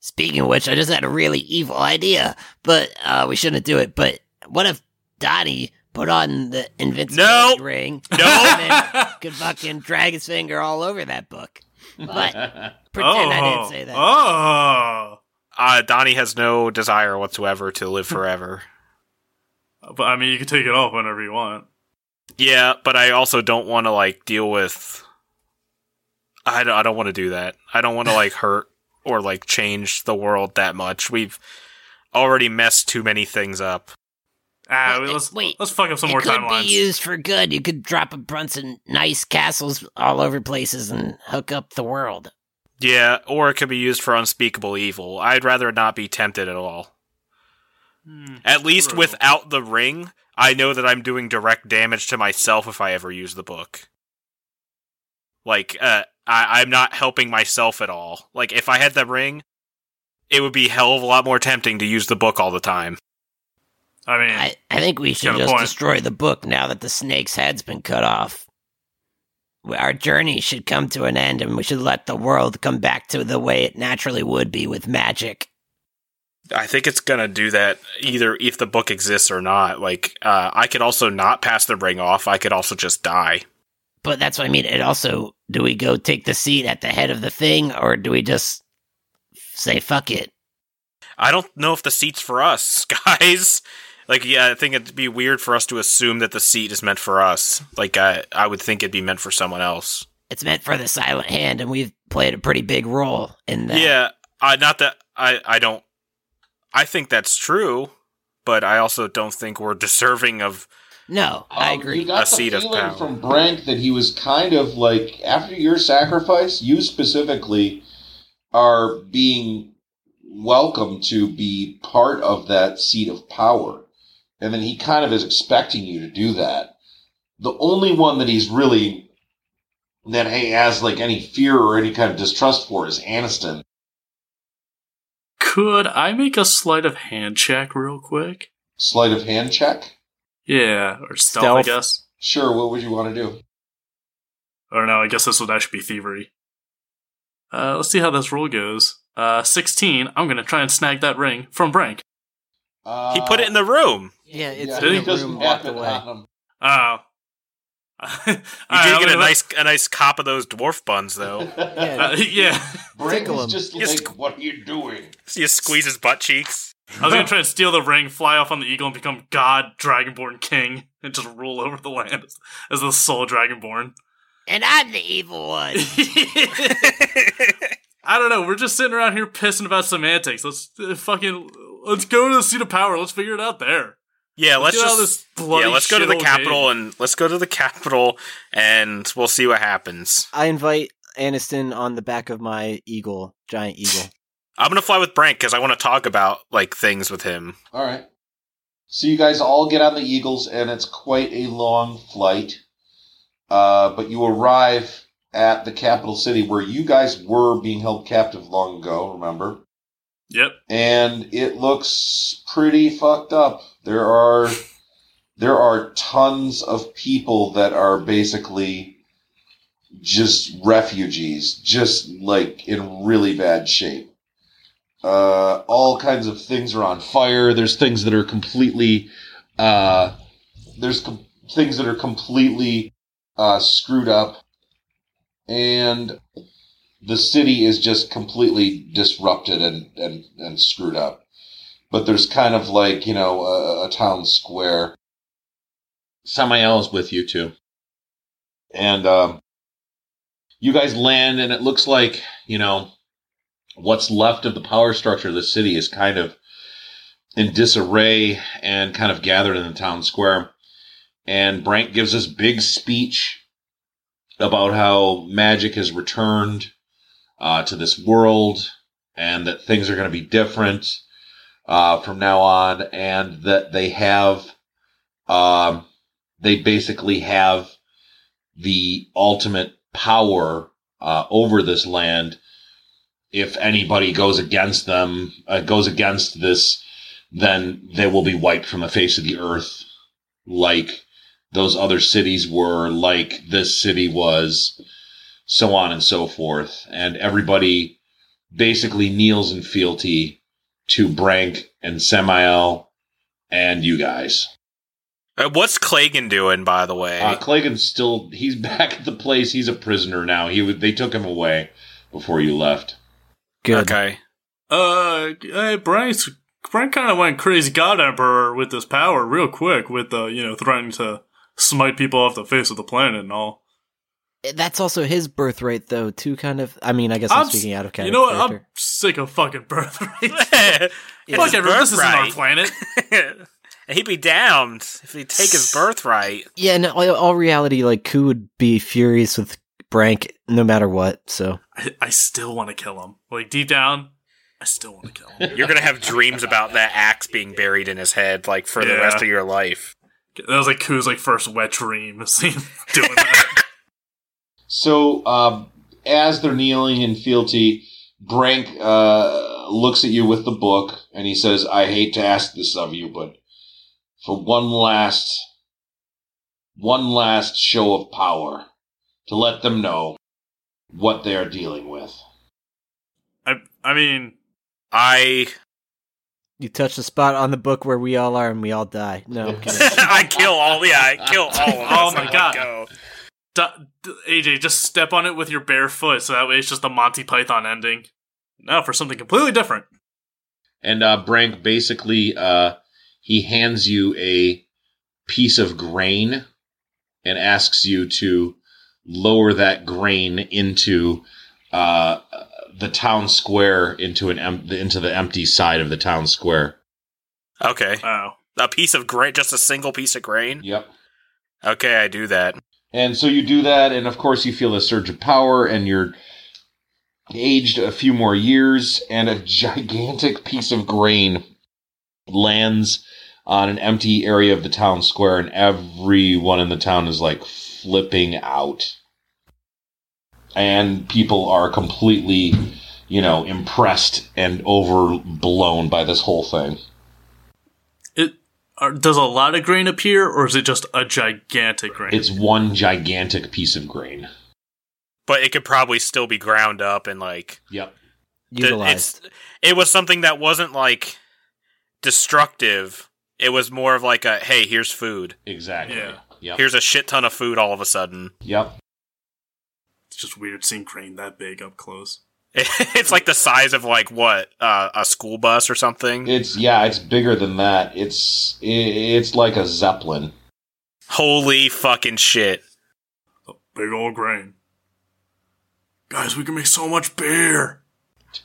Speaking of which, I just had a really evil idea, but we shouldn't do it. But what if Donnie put on the invincibility ring and then could fucking drag his finger all over that book? But pretend I didn't say that. Donnie has no desire whatsoever to live forever. But I mean, you can take it off whenever you want. Yeah, but I also don't want to deal with... I don't want to do that. I don't want to hurt or change the world that much. We've already messed too many things up. Let's fuck up some more timelines. It could be used for good. You could drop a bunch of nice castles all over places and hook up the world. Yeah, or it could be used for unspeakable evil. I'd rather not be tempted at all. At least without the ring, I know that I'm doing direct damage to myself if I ever use the book. I'm not helping myself at all. If I had that ring, it would be a hell of a lot more tempting to use the book all the time. I mean... I think we should just destroy the book now that the snake's head's been cut off. Our journey should come to an end, and we should let the world come back to the way it naturally would be with magic. I think it's gonna do that either if the book exists or not. I could also not pass the ring off. I could also just die. But that's what I mean. It also... Do we go take the seat at the head of the thing, or do we just say, fuck it? I don't know if the seat's for us, guys. I think it'd be weird for us to assume that the seat is meant for us. I would think it'd be meant for someone else. It's meant for the Silent Hand, and we've played a pretty big role in that. Yeah, I think that's true, but I also don't think we're deserving of... No, I agree. You got the feeling from Brank that he was kind of after your sacrifice, you specifically are being welcome to be part of that seat of power. And then he kind of is expecting you to do that. The only one that he's really, that he has any fear or any kind of distrust for is Aniston. Could I make a sleight of hand check real quick? Sleight of hand check? Yeah, or stealth, I guess. Sure, what would you want to do? Or no, I guess this would actually be thievery. Let's see how this roll goes. 16, I'm going to try and snag that ring from Brank. He put it in the room! Yeah, in the room, walked away. Oh. You did get a nice cop of those dwarf buns, though. Yeah. Brank is just what are you doing? You squeeze his butt cheeks. I was going to try to steal the ring, fly off on the eagle, and become God, Dragonborn King, and just rule over the land as the sole Dragonborn. And I'm the evil one. I don't know, we're just sitting around here pissing about semantics. Let's go to the seat of power, let's figure it out there. Yeah, let's go to the capital, and we'll see what happens. I invite Aniston on the back of my eagle, giant eagle. I'm going to fly with Brank because I want to talk about, things with him. All right. So you guys all get on the Eagles, and it's quite a long flight. But you arrive at the capital city where you guys were being held captive long ago, remember? Yep. And it looks pretty fucked up. There are tons of people that are basically just refugees, just like in really bad shape. All kinds of things are on fire. There's things that are completely, things that are completely screwed up, and the city is just completely disrupted and screwed up. But there's kind of like, you know, a town square. Samael is with you too. And you guys land, and it looks like, you know, what's left of the power structure of the city is kind of in disarray and kind of gathered in the town square. And Brank gives this big speech about how magic has returned to this world, and that things are going to be different from now on, and that they have, they basically have the ultimate power over this land. If anybody goes against them, goes against this, then they will be wiped from the face of the earth, like those other cities were, like this city was, so on and so forth. And everybody basically kneels in fealty to Brank and Samael and you guys. What's Klagen doing, by the way? Klagen's still, he's back at the place. He's a prisoner now. They took him away before you left. Good. Okay. Brank kind of went crazy God Emperor with this power real quick with, you know, threatening to smite people off the face of the planet and all. That's also his birthright, though, too, kind of. I mean, I guess I'm speaking out of character. You know what? I'm sick of fucking birthrights. Fuck everyone, this isn't our planet. He'd be damned if he'd take his birthright. Yeah, in all reality, like, Ku would be furious with Brank no matter what, so. I still want to kill him. Like, deep down, I still want to kill him. You're going to have dreams about that axe being buried in his head, like, for the rest of your life. That was, like, Ku's, like, first wet dream, is him doing that. So, as they're kneeling in fealty, Brank looks at you with the book, and he says, I hate to ask this of you, but for one last show of power, to let them know what they're dealing with. I mean, you touch the spot on the book where we all are and we all die. No, I'm kidding. I kill all of us. Oh my god. Go. AJ, just step on it with your bare foot so that way it's just a Monty Python ending. Now for something completely different. And Brank basically, he hands you a piece of grain and asks you to lower that grain into the town square, into the empty side of the town square. Okay. Wow. A piece of grain, just a single piece of grain? Yep. Okay, I do that. And so you do that, and of course you feel a surge of power, and you're aged a few more years, and a gigantic piece of grain lands on an empty area of the town square, and everyone in the town is like flipping out. And people are completely, you know, impressed and overblown by this whole thing. Does a lot of grain appear, or is it just a gigantic grain? It's one gigantic piece of grain. But it could probably still be ground up and, like... Yep. Utilized. It was something that wasn't, like, destructive. It was more of like a, hey, here's food. Exactly. Yeah. Yep. Here's a shit ton of food all of a sudden. Yep. It's just weird seeing grain that big up close. It's like the size of, like, what, a school bus or something? It's bigger than that. It's like a Zeppelin. Holy fucking shit. A big old grain. Guys, we can make so much beer!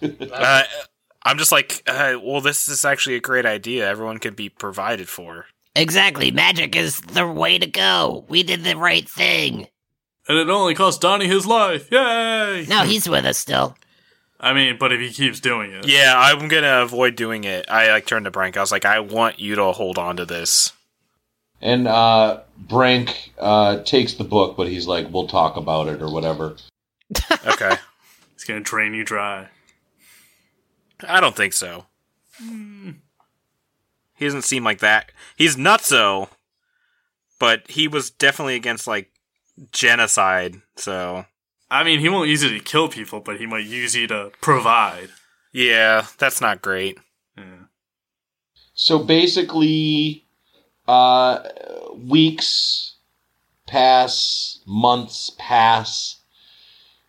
I'm just like, well, this is actually a great idea. Everyone can be provided for. Exactly. Magic is the way to go. We did the right thing. And it only cost Donnie his life. Yay! No, he's with us still. I mean, but if he keeps doing it. Yeah, I'm going to avoid doing it. I turned to Brank. I was like, I want you to hold on to this. And Brank takes the book, but he's like, we'll talk about it or whatever. Okay. He's going to drain you dry. I don't think so. He doesn't seem like that. He's nutso, but he was definitely against, like, genocide, so I mean, he won't use it to kill people, but he might use you to provide. Yeah, that's not great. Yeah. So basically, weeks pass, months pass.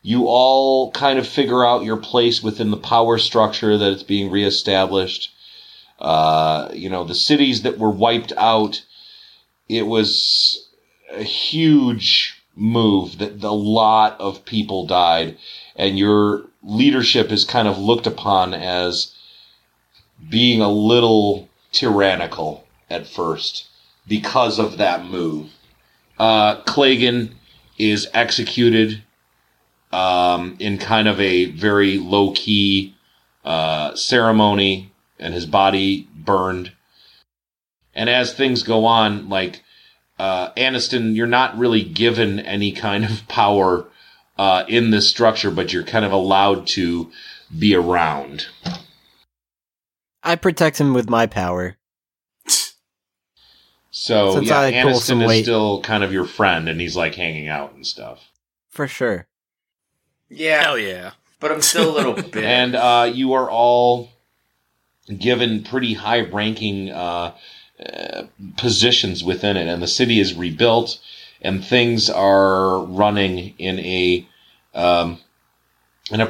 You all kind of figure out your place within the power structure that it's being reestablished. The cities that were wiped out, it was a huge move that a lot of people died. And your leadership is kind of looked upon as being a little tyrannical at first because of that move. Klagen is executed in kind of a very low-key ceremony, and his body burned. And as things go on, like, Aniston, you're not really given any kind of power in this structure, but you're kind of allowed to be around. I protect him with my power. So, Aniston is still kind of your friend, and he's, like, hanging out and stuff. For sure. Yeah. Hell yeah. But I'm still a little bit. And you are all given pretty high-ranking positions within it, and the city is rebuilt, and things are running in a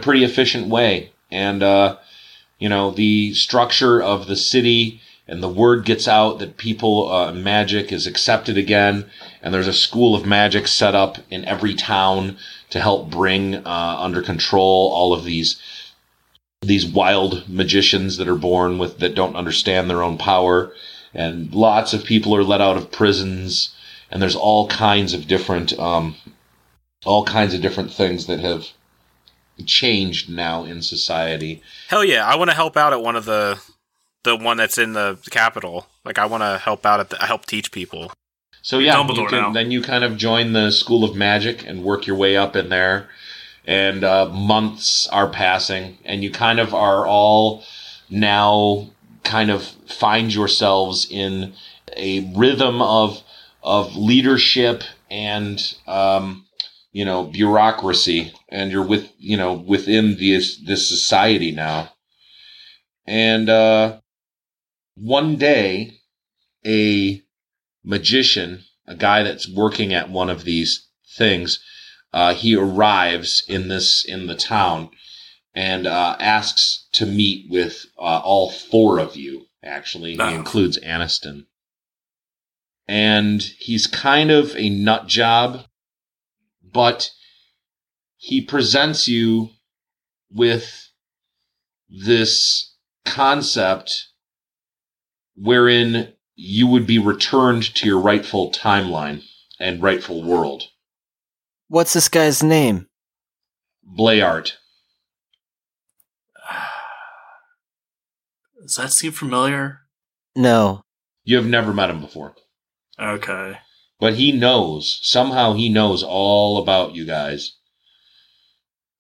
pretty efficient way. And, the structure of the city, and the word gets out that people, magic is accepted again, and there's a school of magic set up in every town to help bring under control all of these wild magicians that are born with, that don't understand their own power, and lots of people are let out of prisons, and there's all kinds of different things that have changed now in society. Hell yeah, I want to help out at one of the one that's in the capital. Like, I want to help out help teach people. So yeah, then you kind of join the School of Magic and work your way up in there. And months are passing, and you kind of are all now kind of find yourselves in a rhythm of leadership and, bureaucracy. And you're within this society now. And, one day, a magician, a guy that's working at one of these things, he arrives in the town and, asks to meet with, all four of you, actually. Wow. He includes Aniston. And he's kind of a nut job, but he presents you with this concept wherein you would be returned to your rightful timeline and rightful world. What's this guy's name? Blayart. Does that seem familiar? No. You have never met him before. Okay. But he knows. Somehow he knows all about you guys.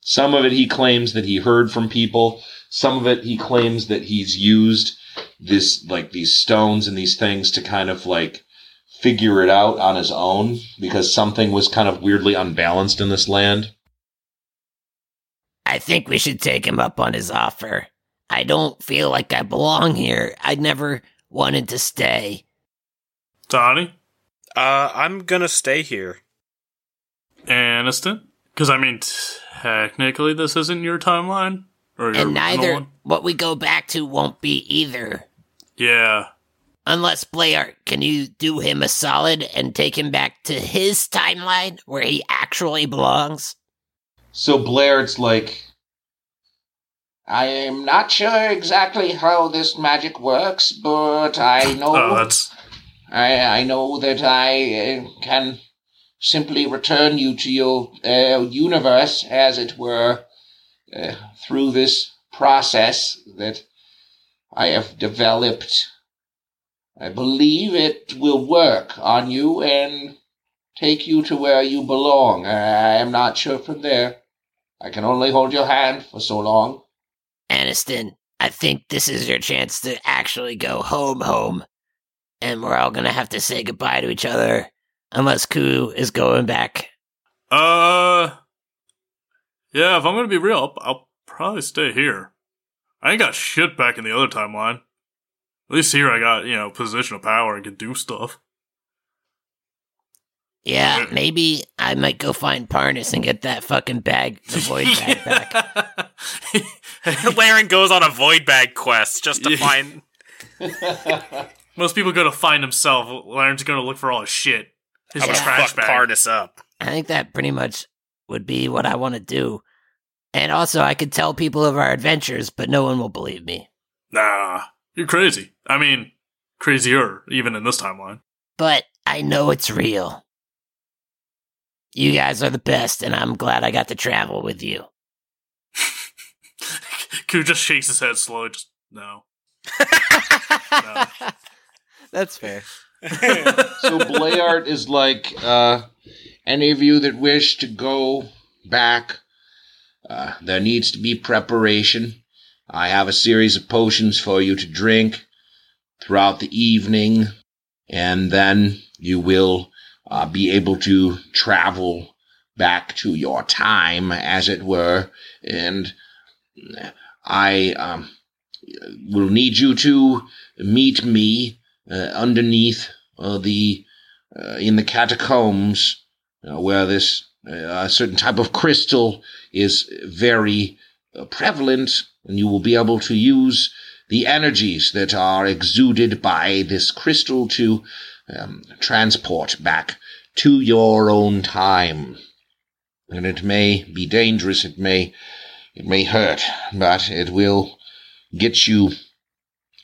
Some of it he claims that he heard from people. Some of it he claims that he's used these stones and these things to kind of like figure it out on his own, because something was kind of weirdly unbalanced in this land. I think we should take him up on his offer. I don't feel like I belong here. I never wanted to stay. Donnie? I'm gonna stay here. Aniston? Because, technically this isn't your timeline. And neither what we go back to won't be either. Yeah. Unless Blayart, can you do him a solid and take him back to his timeline where he actually belongs? So Blayart's like, I am not sure exactly how this magic works, but I know I know that I can simply return you to your universe, as it were. Through this process that I have developed, I believe it will work on you and take you to where you belong. I am not sure from there. I can only hold your hand for so long. Aniston, I think this is your chance to actually go home. And we're all going to have to say goodbye to each other, unless Ku is going back. Yeah, if I'm going to be real, I'll probably stay here. I ain't got shit back in the other timeline. At least here I got, position of power and can do stuff. Yeah, maybe I might go find Parnas and get that fucking bag, the void bag back. Laryn goes on a void bag quest just to find... Most people go to find himself. Laryn's going to look for all his shit. His trash bag. Parnas up. I think that pretty much would be what I want to do. And also, I could tell people of our adventures, but no one will believe me. Nah, you're crazy. I mean, crazier, even in this timeline. But I know it's real. You guys are the best, and I'm glad I got to travel with you. Ku just shakes his head slowly, just, no. No. That's fair. So Blayart is like, any of you that wish to go back... there needs to be preparation. I have a series of potions for you to drink throughout the evening, and then you will be able to travel back to your time, as it were, and I will need you to meet me underneath in the catacombs where this a certain type of crystal is very prevalent, and you will be able to use the energies that are exuded by this crystal to transport back to your own time. And it may be dangerous, it may hurt, but it will get you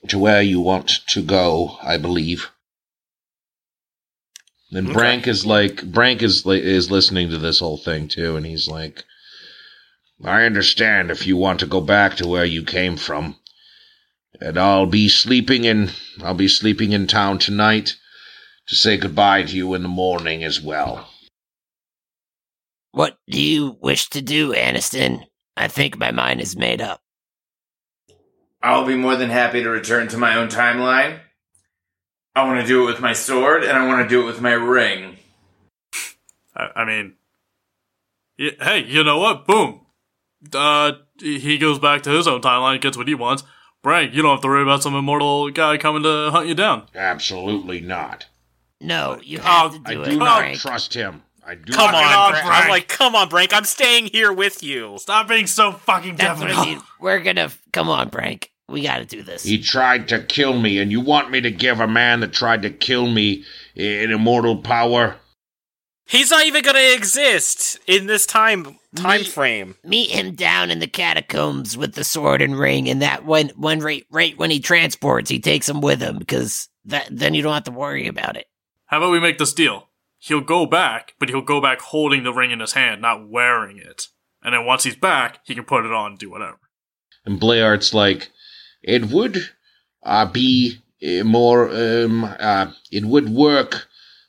to where you want to go, I believe. And okay. Brank is listening to this whole thing too, and he's like, I understand if you want to go back to where you came from, and I'll be sleeping in town tonight to say goodbye to you in the morning as well. What do you wish to do, Aniston? I think my mind is made up. I'll be more than happy to return to my own timeline. I want to do it with my sword, and I want to do it with my ring. I mean, hey, you know what? Boom. He goes back to his own timeline, gets what he wants. Brank, you don't have to worry about some immortal guy coming to hunt you down. Absolutely not. No, you have to do it. I do not trust him. I do not. Come on, Brank. I'm like, come on, Brank. I'm staying here with you. Stop being so fucking definite. We're gonna. Come on, Brank. We gotta do this. He tried to kill me, and you want me to give a man that tried to kill me an immortal power? He's not even gonna exist in this time frame. Meet him down in the catacombs with the sword and ring, and that right when he transports, he takes him with him, because then you don't have to worry about it. How about we make this deal? He'll go back, but he'll go back holding the ring in his hand, not wearing it. And then once he's back, he can put it on and do whatever. And Blayart's like... It would be more. It would work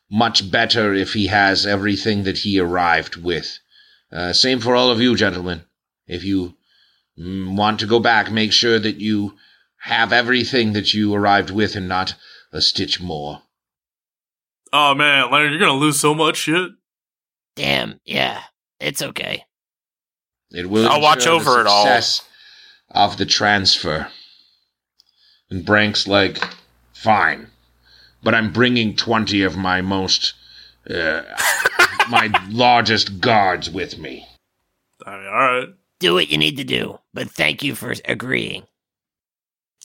much better if he has everything that he arrived with. Same for all of you, gentlemen. If you want to go back, make sure that you have everything that you arrived with and not a stitch more. Oh man, Laryn, you're gonna lose so much shit. Damn. Yeah, it's okay. It will. I'll watch over it all. Success of the transfer. And Brank's like, fine, but I'm bringing 20 of my my largest guards with me. I mean, all right. Do what you need to do, but thank you for agreeing.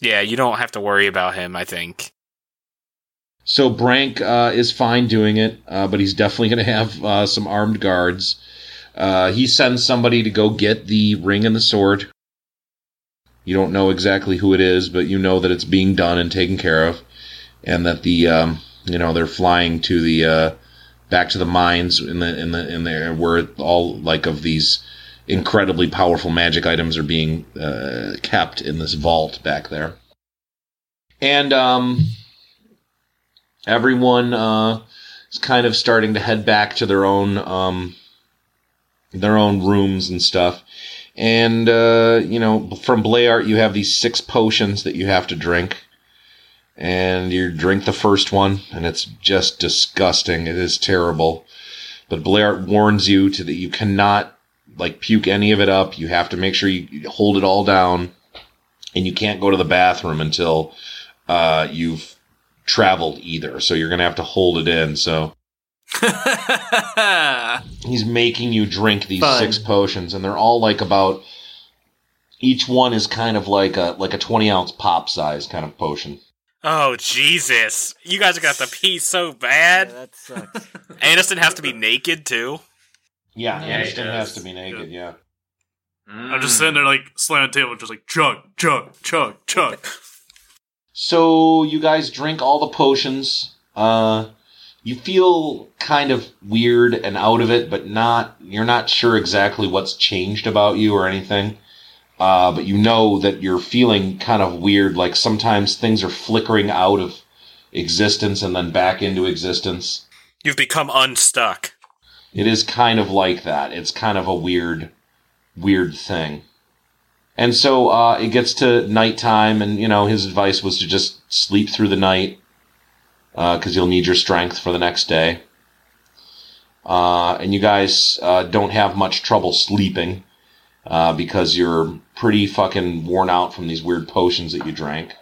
Yeah, you don't have to worry about him, I think. So Brank is fine doing it, but he's definitely going to have some armed guards. He sends somebody to go get the ring and the sword. You don't know exactly who it is, but you know that it's being done and taken care of, and that the they're flying to the back to the mines in there where all like of these incredibly powerful magic items are being kept in this vault back there. And everyone is kind of starting to head back to their own rooms and stuff. And, from Blayart, you have these 6 potions that you have to drink. And you drink the first one, and it's just disgusting. It is terrible. But Blayart warns you that you cannot like puke any of it up. You have to make sure you hold it all down, and you can't go to the bathroom until you've traveled either. So you're going to have to hold it in. So he's making you drink these six potions, and they're all like about, each one is kind of like a 20 ounce pop size kind of potion. Oh, Jesus. You guys got to pee so bad. Yeah, that sucks. Aniston has to be naked, too. Yeah, Aniston has to be naked, yeah. I'm just sitting there, like, slam on the table, just like, chug, chug, chug, chug. So, you guys drink all the potions. You feel kind of weird and out of it, but not, you're not sure exactly what's changed about you or anything. But you know that you're feeling kind of weird, like sometimes things are flickering out of existence and then back into existence. You've become unstuck. It is kind of like that. It's kind of a weird thing. And so it gets to nighttime, and, you know, his advice was to just sleep through the night because you'll need your strength for the next day. And you guys don't have much trouble sleeping. Because you're pretty fucking worn out from these weird potions that you drank.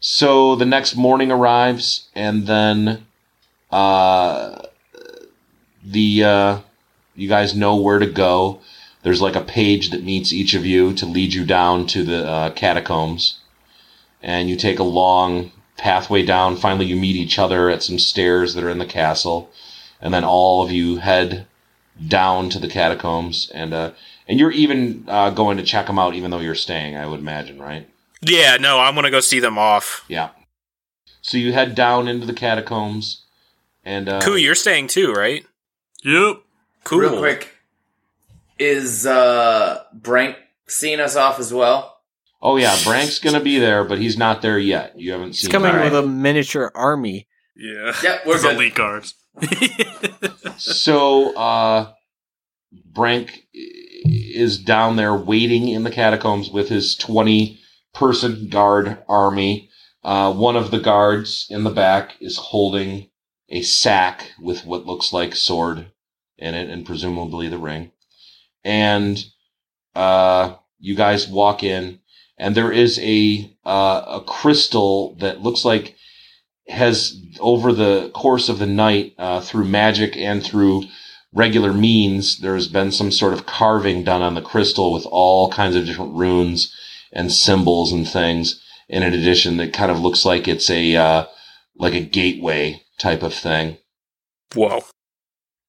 So the next morning arrives, and then you guys know where to go. There's like a page that meets each of you to lead you down to the catacombs. And you take a long pathway down. Finally, you meet each other at some stairs that are in the castle. And then all of you head down to the catacombs, and you're even going to check them out, even though you're staying, I would imagine, right? Yeah, no, I'm going to go see them off. Yeah. So you head down into the catacombs, and... Ku, you're staying too, right? Yep. Cool. Real quick, is Brank seeing us off as well? Oh, yeah, Brank's going to be there, but he's not there yet. You haven't seen him. He's coming with a miniature army. Yeah. Yep, we're good. Elite guards. So, Brank is down there waiting in the catacombs with his 20-person guard army. One of the guards in the back is holding a sack with what looks like a sword in it, and presumably the ring. And you guys walk in, and there is a crystal that looks like has, over the course of the night, through magic and through regular means, there's been some sort of carving done on the crystal with all kinds of different runes and symbols and things. And in addition, that kind of looks like it's a gateway type of thing. Whoa.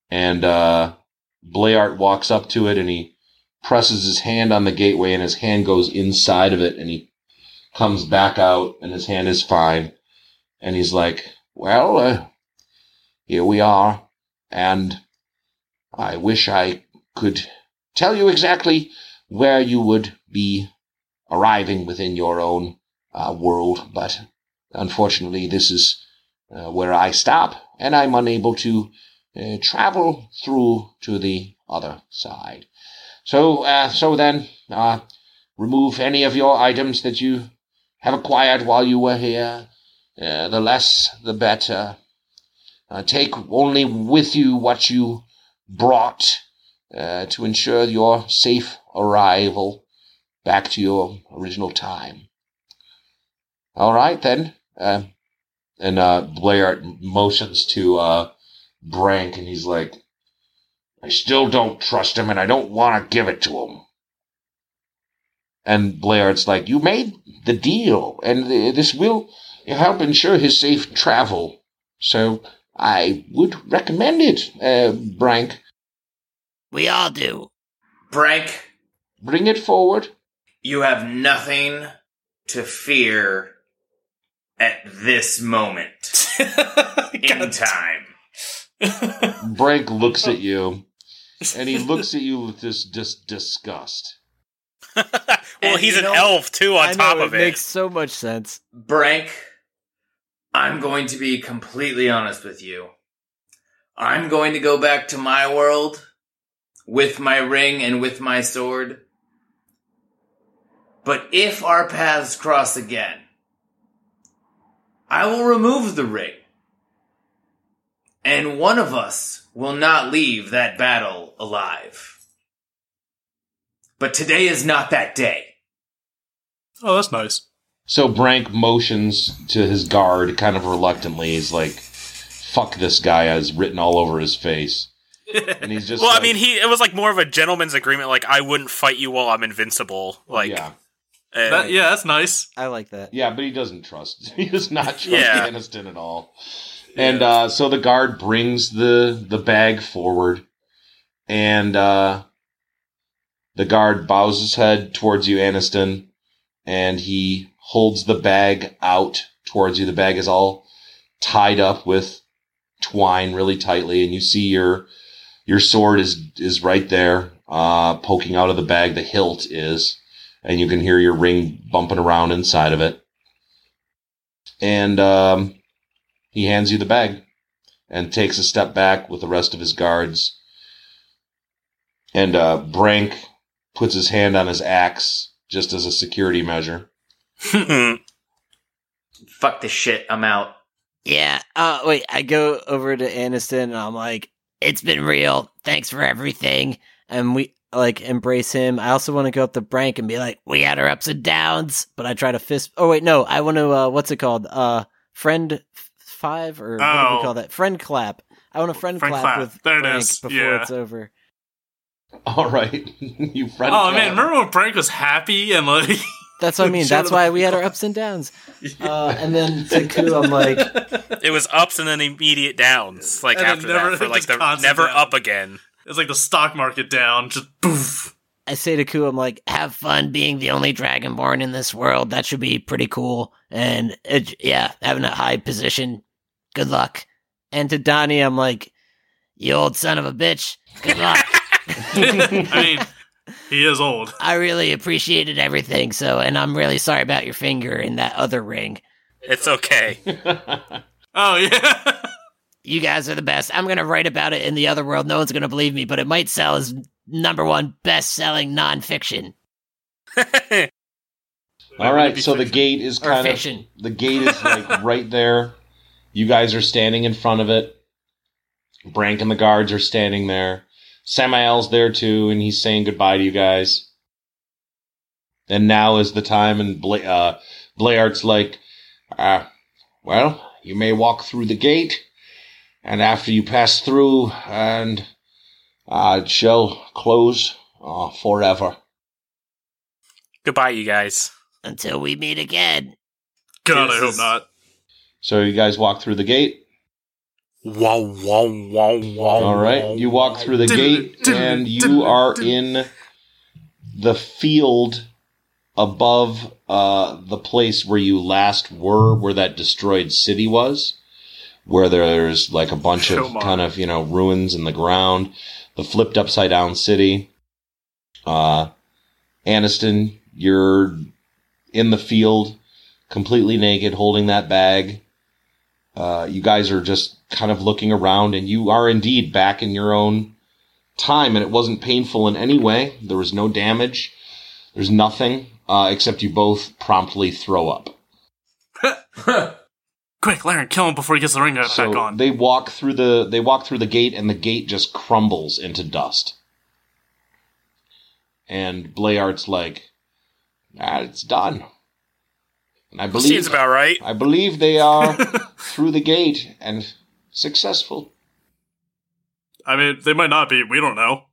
And Blayart walks up to it, and he presses his hand on the gateway, and his hand goes inside of it, and he comes back out, and his hand is fine. And he's like, well, here we are, and I wish I could tell you exactly where you would be arriving within your own world, but unfortunately this is where I stop, and I'm unable to travel through to the other side. So then, remove any of your items that you have acquired while you were here. The less, the better. Take only with you what you brought to ensure your safe arrival back to your original time. All right, then. And Blayart motions to Brank, and he's like, I still don't trust him, and I don't want to give it to him. And Blayart's like, you made the deal, and this will... help ensure his safe travel. So I would recommend it, Brank. We all do. Brank. Bring it forward. You have nothing to fear at this moment in time. Brank looks at you, and he looks at you with this disgust. Well, and he's an elf, too, on top of it. It makes so much sense. Brank. I'm going to be completely honest with you. I'm going to go back to my world with my ring and with my sword. But if our paths cross again, I will remove the ring. And one of us will not leave that battle alive. But today is not that day. Oh, that's nice. So Brank motions to his guard kind of reluctantly. He's like, fuck this guy, as written all over his face. And he's just it was like more of a gentleman's agreement, like, I wouldn't fight you while I'm invincible. Like, yeah. Yeah, that's nice. I like that. Yeah, but he doesn't trust. He does not trust Aniston at all. And so the guard brings the bag forward, and the guard bows his head towards you, Aniston, and he holds the bag out towards you. The bag is all tied up with twine really tightly, and you see your sword is right there, poking out of the bag. The hilt is, and you can hear your ring bumping around inside of it. And he hands you the bag and takes a step back with the rest of his guards. And Brank puts his hand on his axe just as a security measure. Fuck this shit, I'm out. Yeah, wait, I go over to Aniston and I'm like, it's been real. Thanks for everything. And we, like, embrace him. I also want to go up to Brank and be like, we had our ups and downs, but I try to I want to, what's it called? Friend... five or what do we call that? Friend clap. I want a friend clap with Brank before it's over. All right. You friend clap. Oh man, remember when Brank was happy and like that's what I mean. That's why we had our ups and downs. And then to Ku, I'm like it was ups and then immediate downs. Like after that, for like the never down. Up again. It's like the stock market down, just poof. I say to Ku, I'm like, have fun being the only Dragonborn in this world. That should be pretty cool. And having a high position. Good luck. And to Donnie, I'm like, you old son of a bitch. Good luck. I mean, he is old. I really appreciated everything. So, and I'm really sorry about your finger and that other ring. It's okay. Oh, yeah. You guys are the best. I'm going to write about it in the other world. No one's going to believe me, but it might sell as #1 best-selling nonfiction. All right, so the gate is the gate is like right there. You guys are standing in front of it. Brank and the guards are standing there. Samael's there too, and he's saying goodbye to you guys. And now is the time, and Blayart's like, well, you may walk through the gate, and after you pass through, and it shall close forever. Goodbye, you guys. Until we meet again. God, I hope not. So you guys walk through the gate. Wow, wow, wow, wow. All right, you walk through the gate, and you are in the field above the place where you last were, where that destroyed city was, where there's like a bunch of kind of, ruins in the ground, the flipped upside down city. Aniston, you're in the field, completely naked, holding that bag. You guys are just kind of looking around, and you are indeed back in your own time, and it wasn't painful in any way. There was no damage. There's nothing, except you both promptly throw up. Quick, Laryn, kill him before he gets the ring back on. They walk through the gate, and the gate just crumbles into dust. And Blayart's like, it's done. And I believe, seems about right. I believe they are through the gate and successful. I mean, they might not be. We don't know.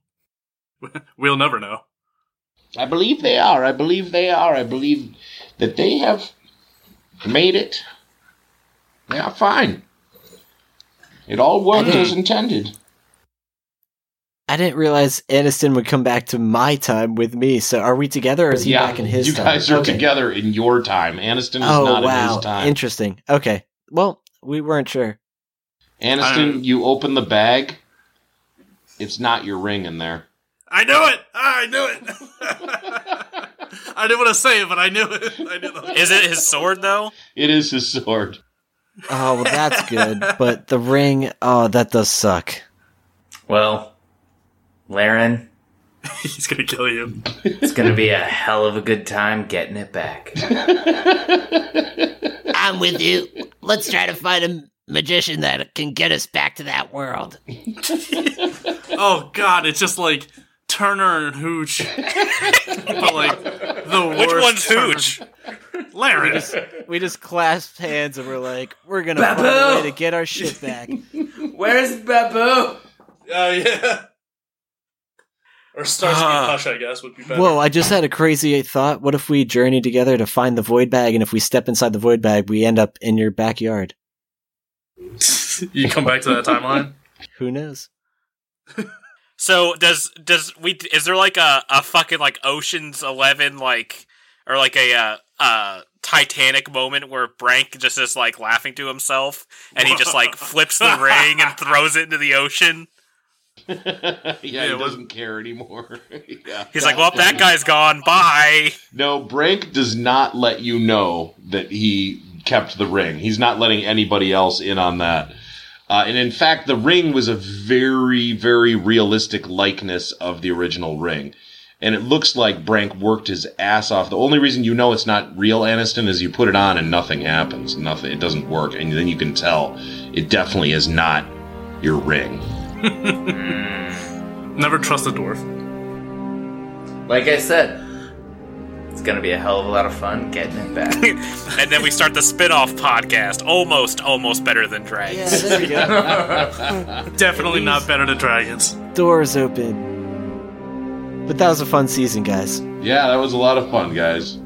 We'll never know. I believe they are. I believe that they have made it. They are fine. It all worked as intended. I didn't realize Aniston would come back to my time with me. So are we together, or is he back in his time? You guys are together in your time. Aniston is not in his time. Interesting. Okay. Well, we weren't sure. Aniston, you open the bag. It's not your ring in there. I knew it! I knew it! I didn't want to say it, but I knew it. Is it his sword, though? It is his sword. Oh, well, that's good. But the ring, that does suck. Well... Laryn, he's gonna kill you. It's gonna be a hell of a good time getting it back. I'm with you. Let's try to find a magician that can get us back to that world. Oh god, it's just like Turner and Hooch. But like the worst. Which one's Turner? Hooch? Laryn. We just clasped hands and we're like, we're gonna Babu! Find a way to get our shit back. Where's Babu? Oh yeah. Or Starsky and Hutch, I guess, would be better. Whoa, I just had a crazy thought. What if we journey together to find the void bag, and if we step inside the void bag, we end up in your backyard? You come back to that timeline? Who knows? So is there like a fucking like Ocean's 11 like, or like a Titanic moment where Brank just is like laughing to himself and he just like flips the ring and throws it into the ocean? He doesn't care anymore. Yeah. He's like, well, that guy's gone. Bye. No, Brank does not let you know that he kept the ring. He's not letting anybody else in on that. And in fact, the ring was a very, very realistic likeness of the original ring. And it looks like Brank worked his ass off. The only reason you know it's not real Aniston is you put it on and nothing happens. Nothing. It doesn't work. And then you can tell it definitely is not your ring. Never trust a dwarf. Like I said, it's going to be a hell of a lot of fun getting it back. And then we start the spin-off podcast, Almost Better Than Dragons. Yeah, there we go. Definitely not better than Dragons. Doors open. But that was a fun season, guys. Yeah, that was a lot of fun, guys.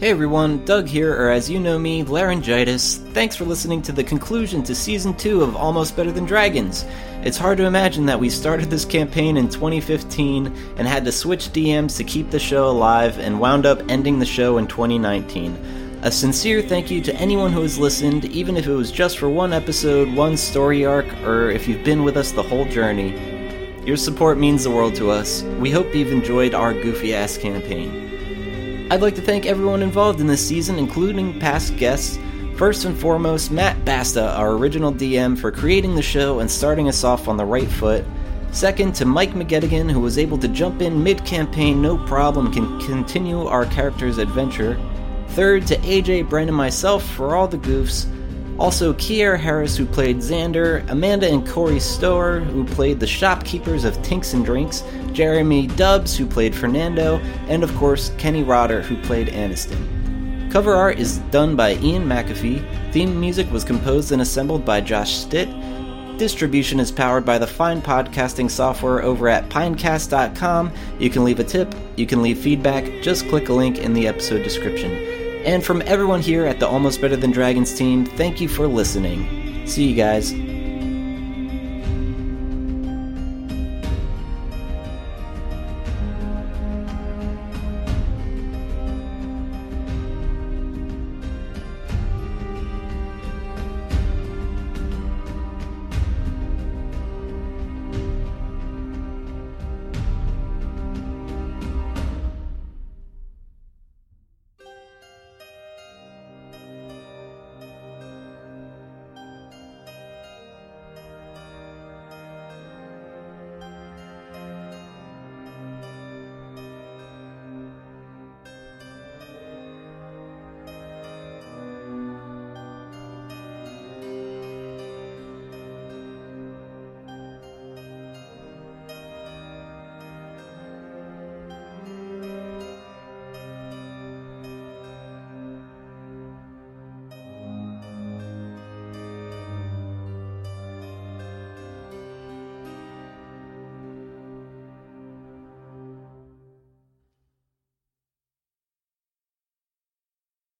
Hey everyone, Doug here, or as you know me, Laryn Gitis. Thanks for listening to the conclusion to Season 2 of Almost Better Than Dragons. It's hard to imagine that we started this campaign in 2015 and had to switch DMs to keep the show alive and wound up ending the show in 2019. A sincere thank you to anyone who has listened, even if it was just for one episode, one story arc, or if you've been with us the whole journey. Your support means the world to us. We hope you've enjoyed our goofy-ass campaign. I'd like to thank everyone involved in this season, including past guests. First and foremost, Matt Basta, our original DM, for creating the show and starting us off on the right foot. Second, to Mike McGettigan, who was able to jump in mid-campaign, no problem, can continue our character's adventure. Third, to AJ, Brent, and myself for all the goofs. Also, Kier Harris, who played Xander, Amanda and Corey Stower, who played the shopkeepers of Tinks and Drinks, Jeremy Dubs, who played Fernando, and of course, Kenny Rotter, who played Aniston. Cover art is done by Ian McAfee, theme music was composed and assembled by Josh Stitt, distribution is powered by the fine podcasting software over at Pinecast.com. You can leave a tip, you can leave feedback, just click a link in the episode description. And from everyone here at the Almost Better Than Dragons team, thank you for listening. See you guys.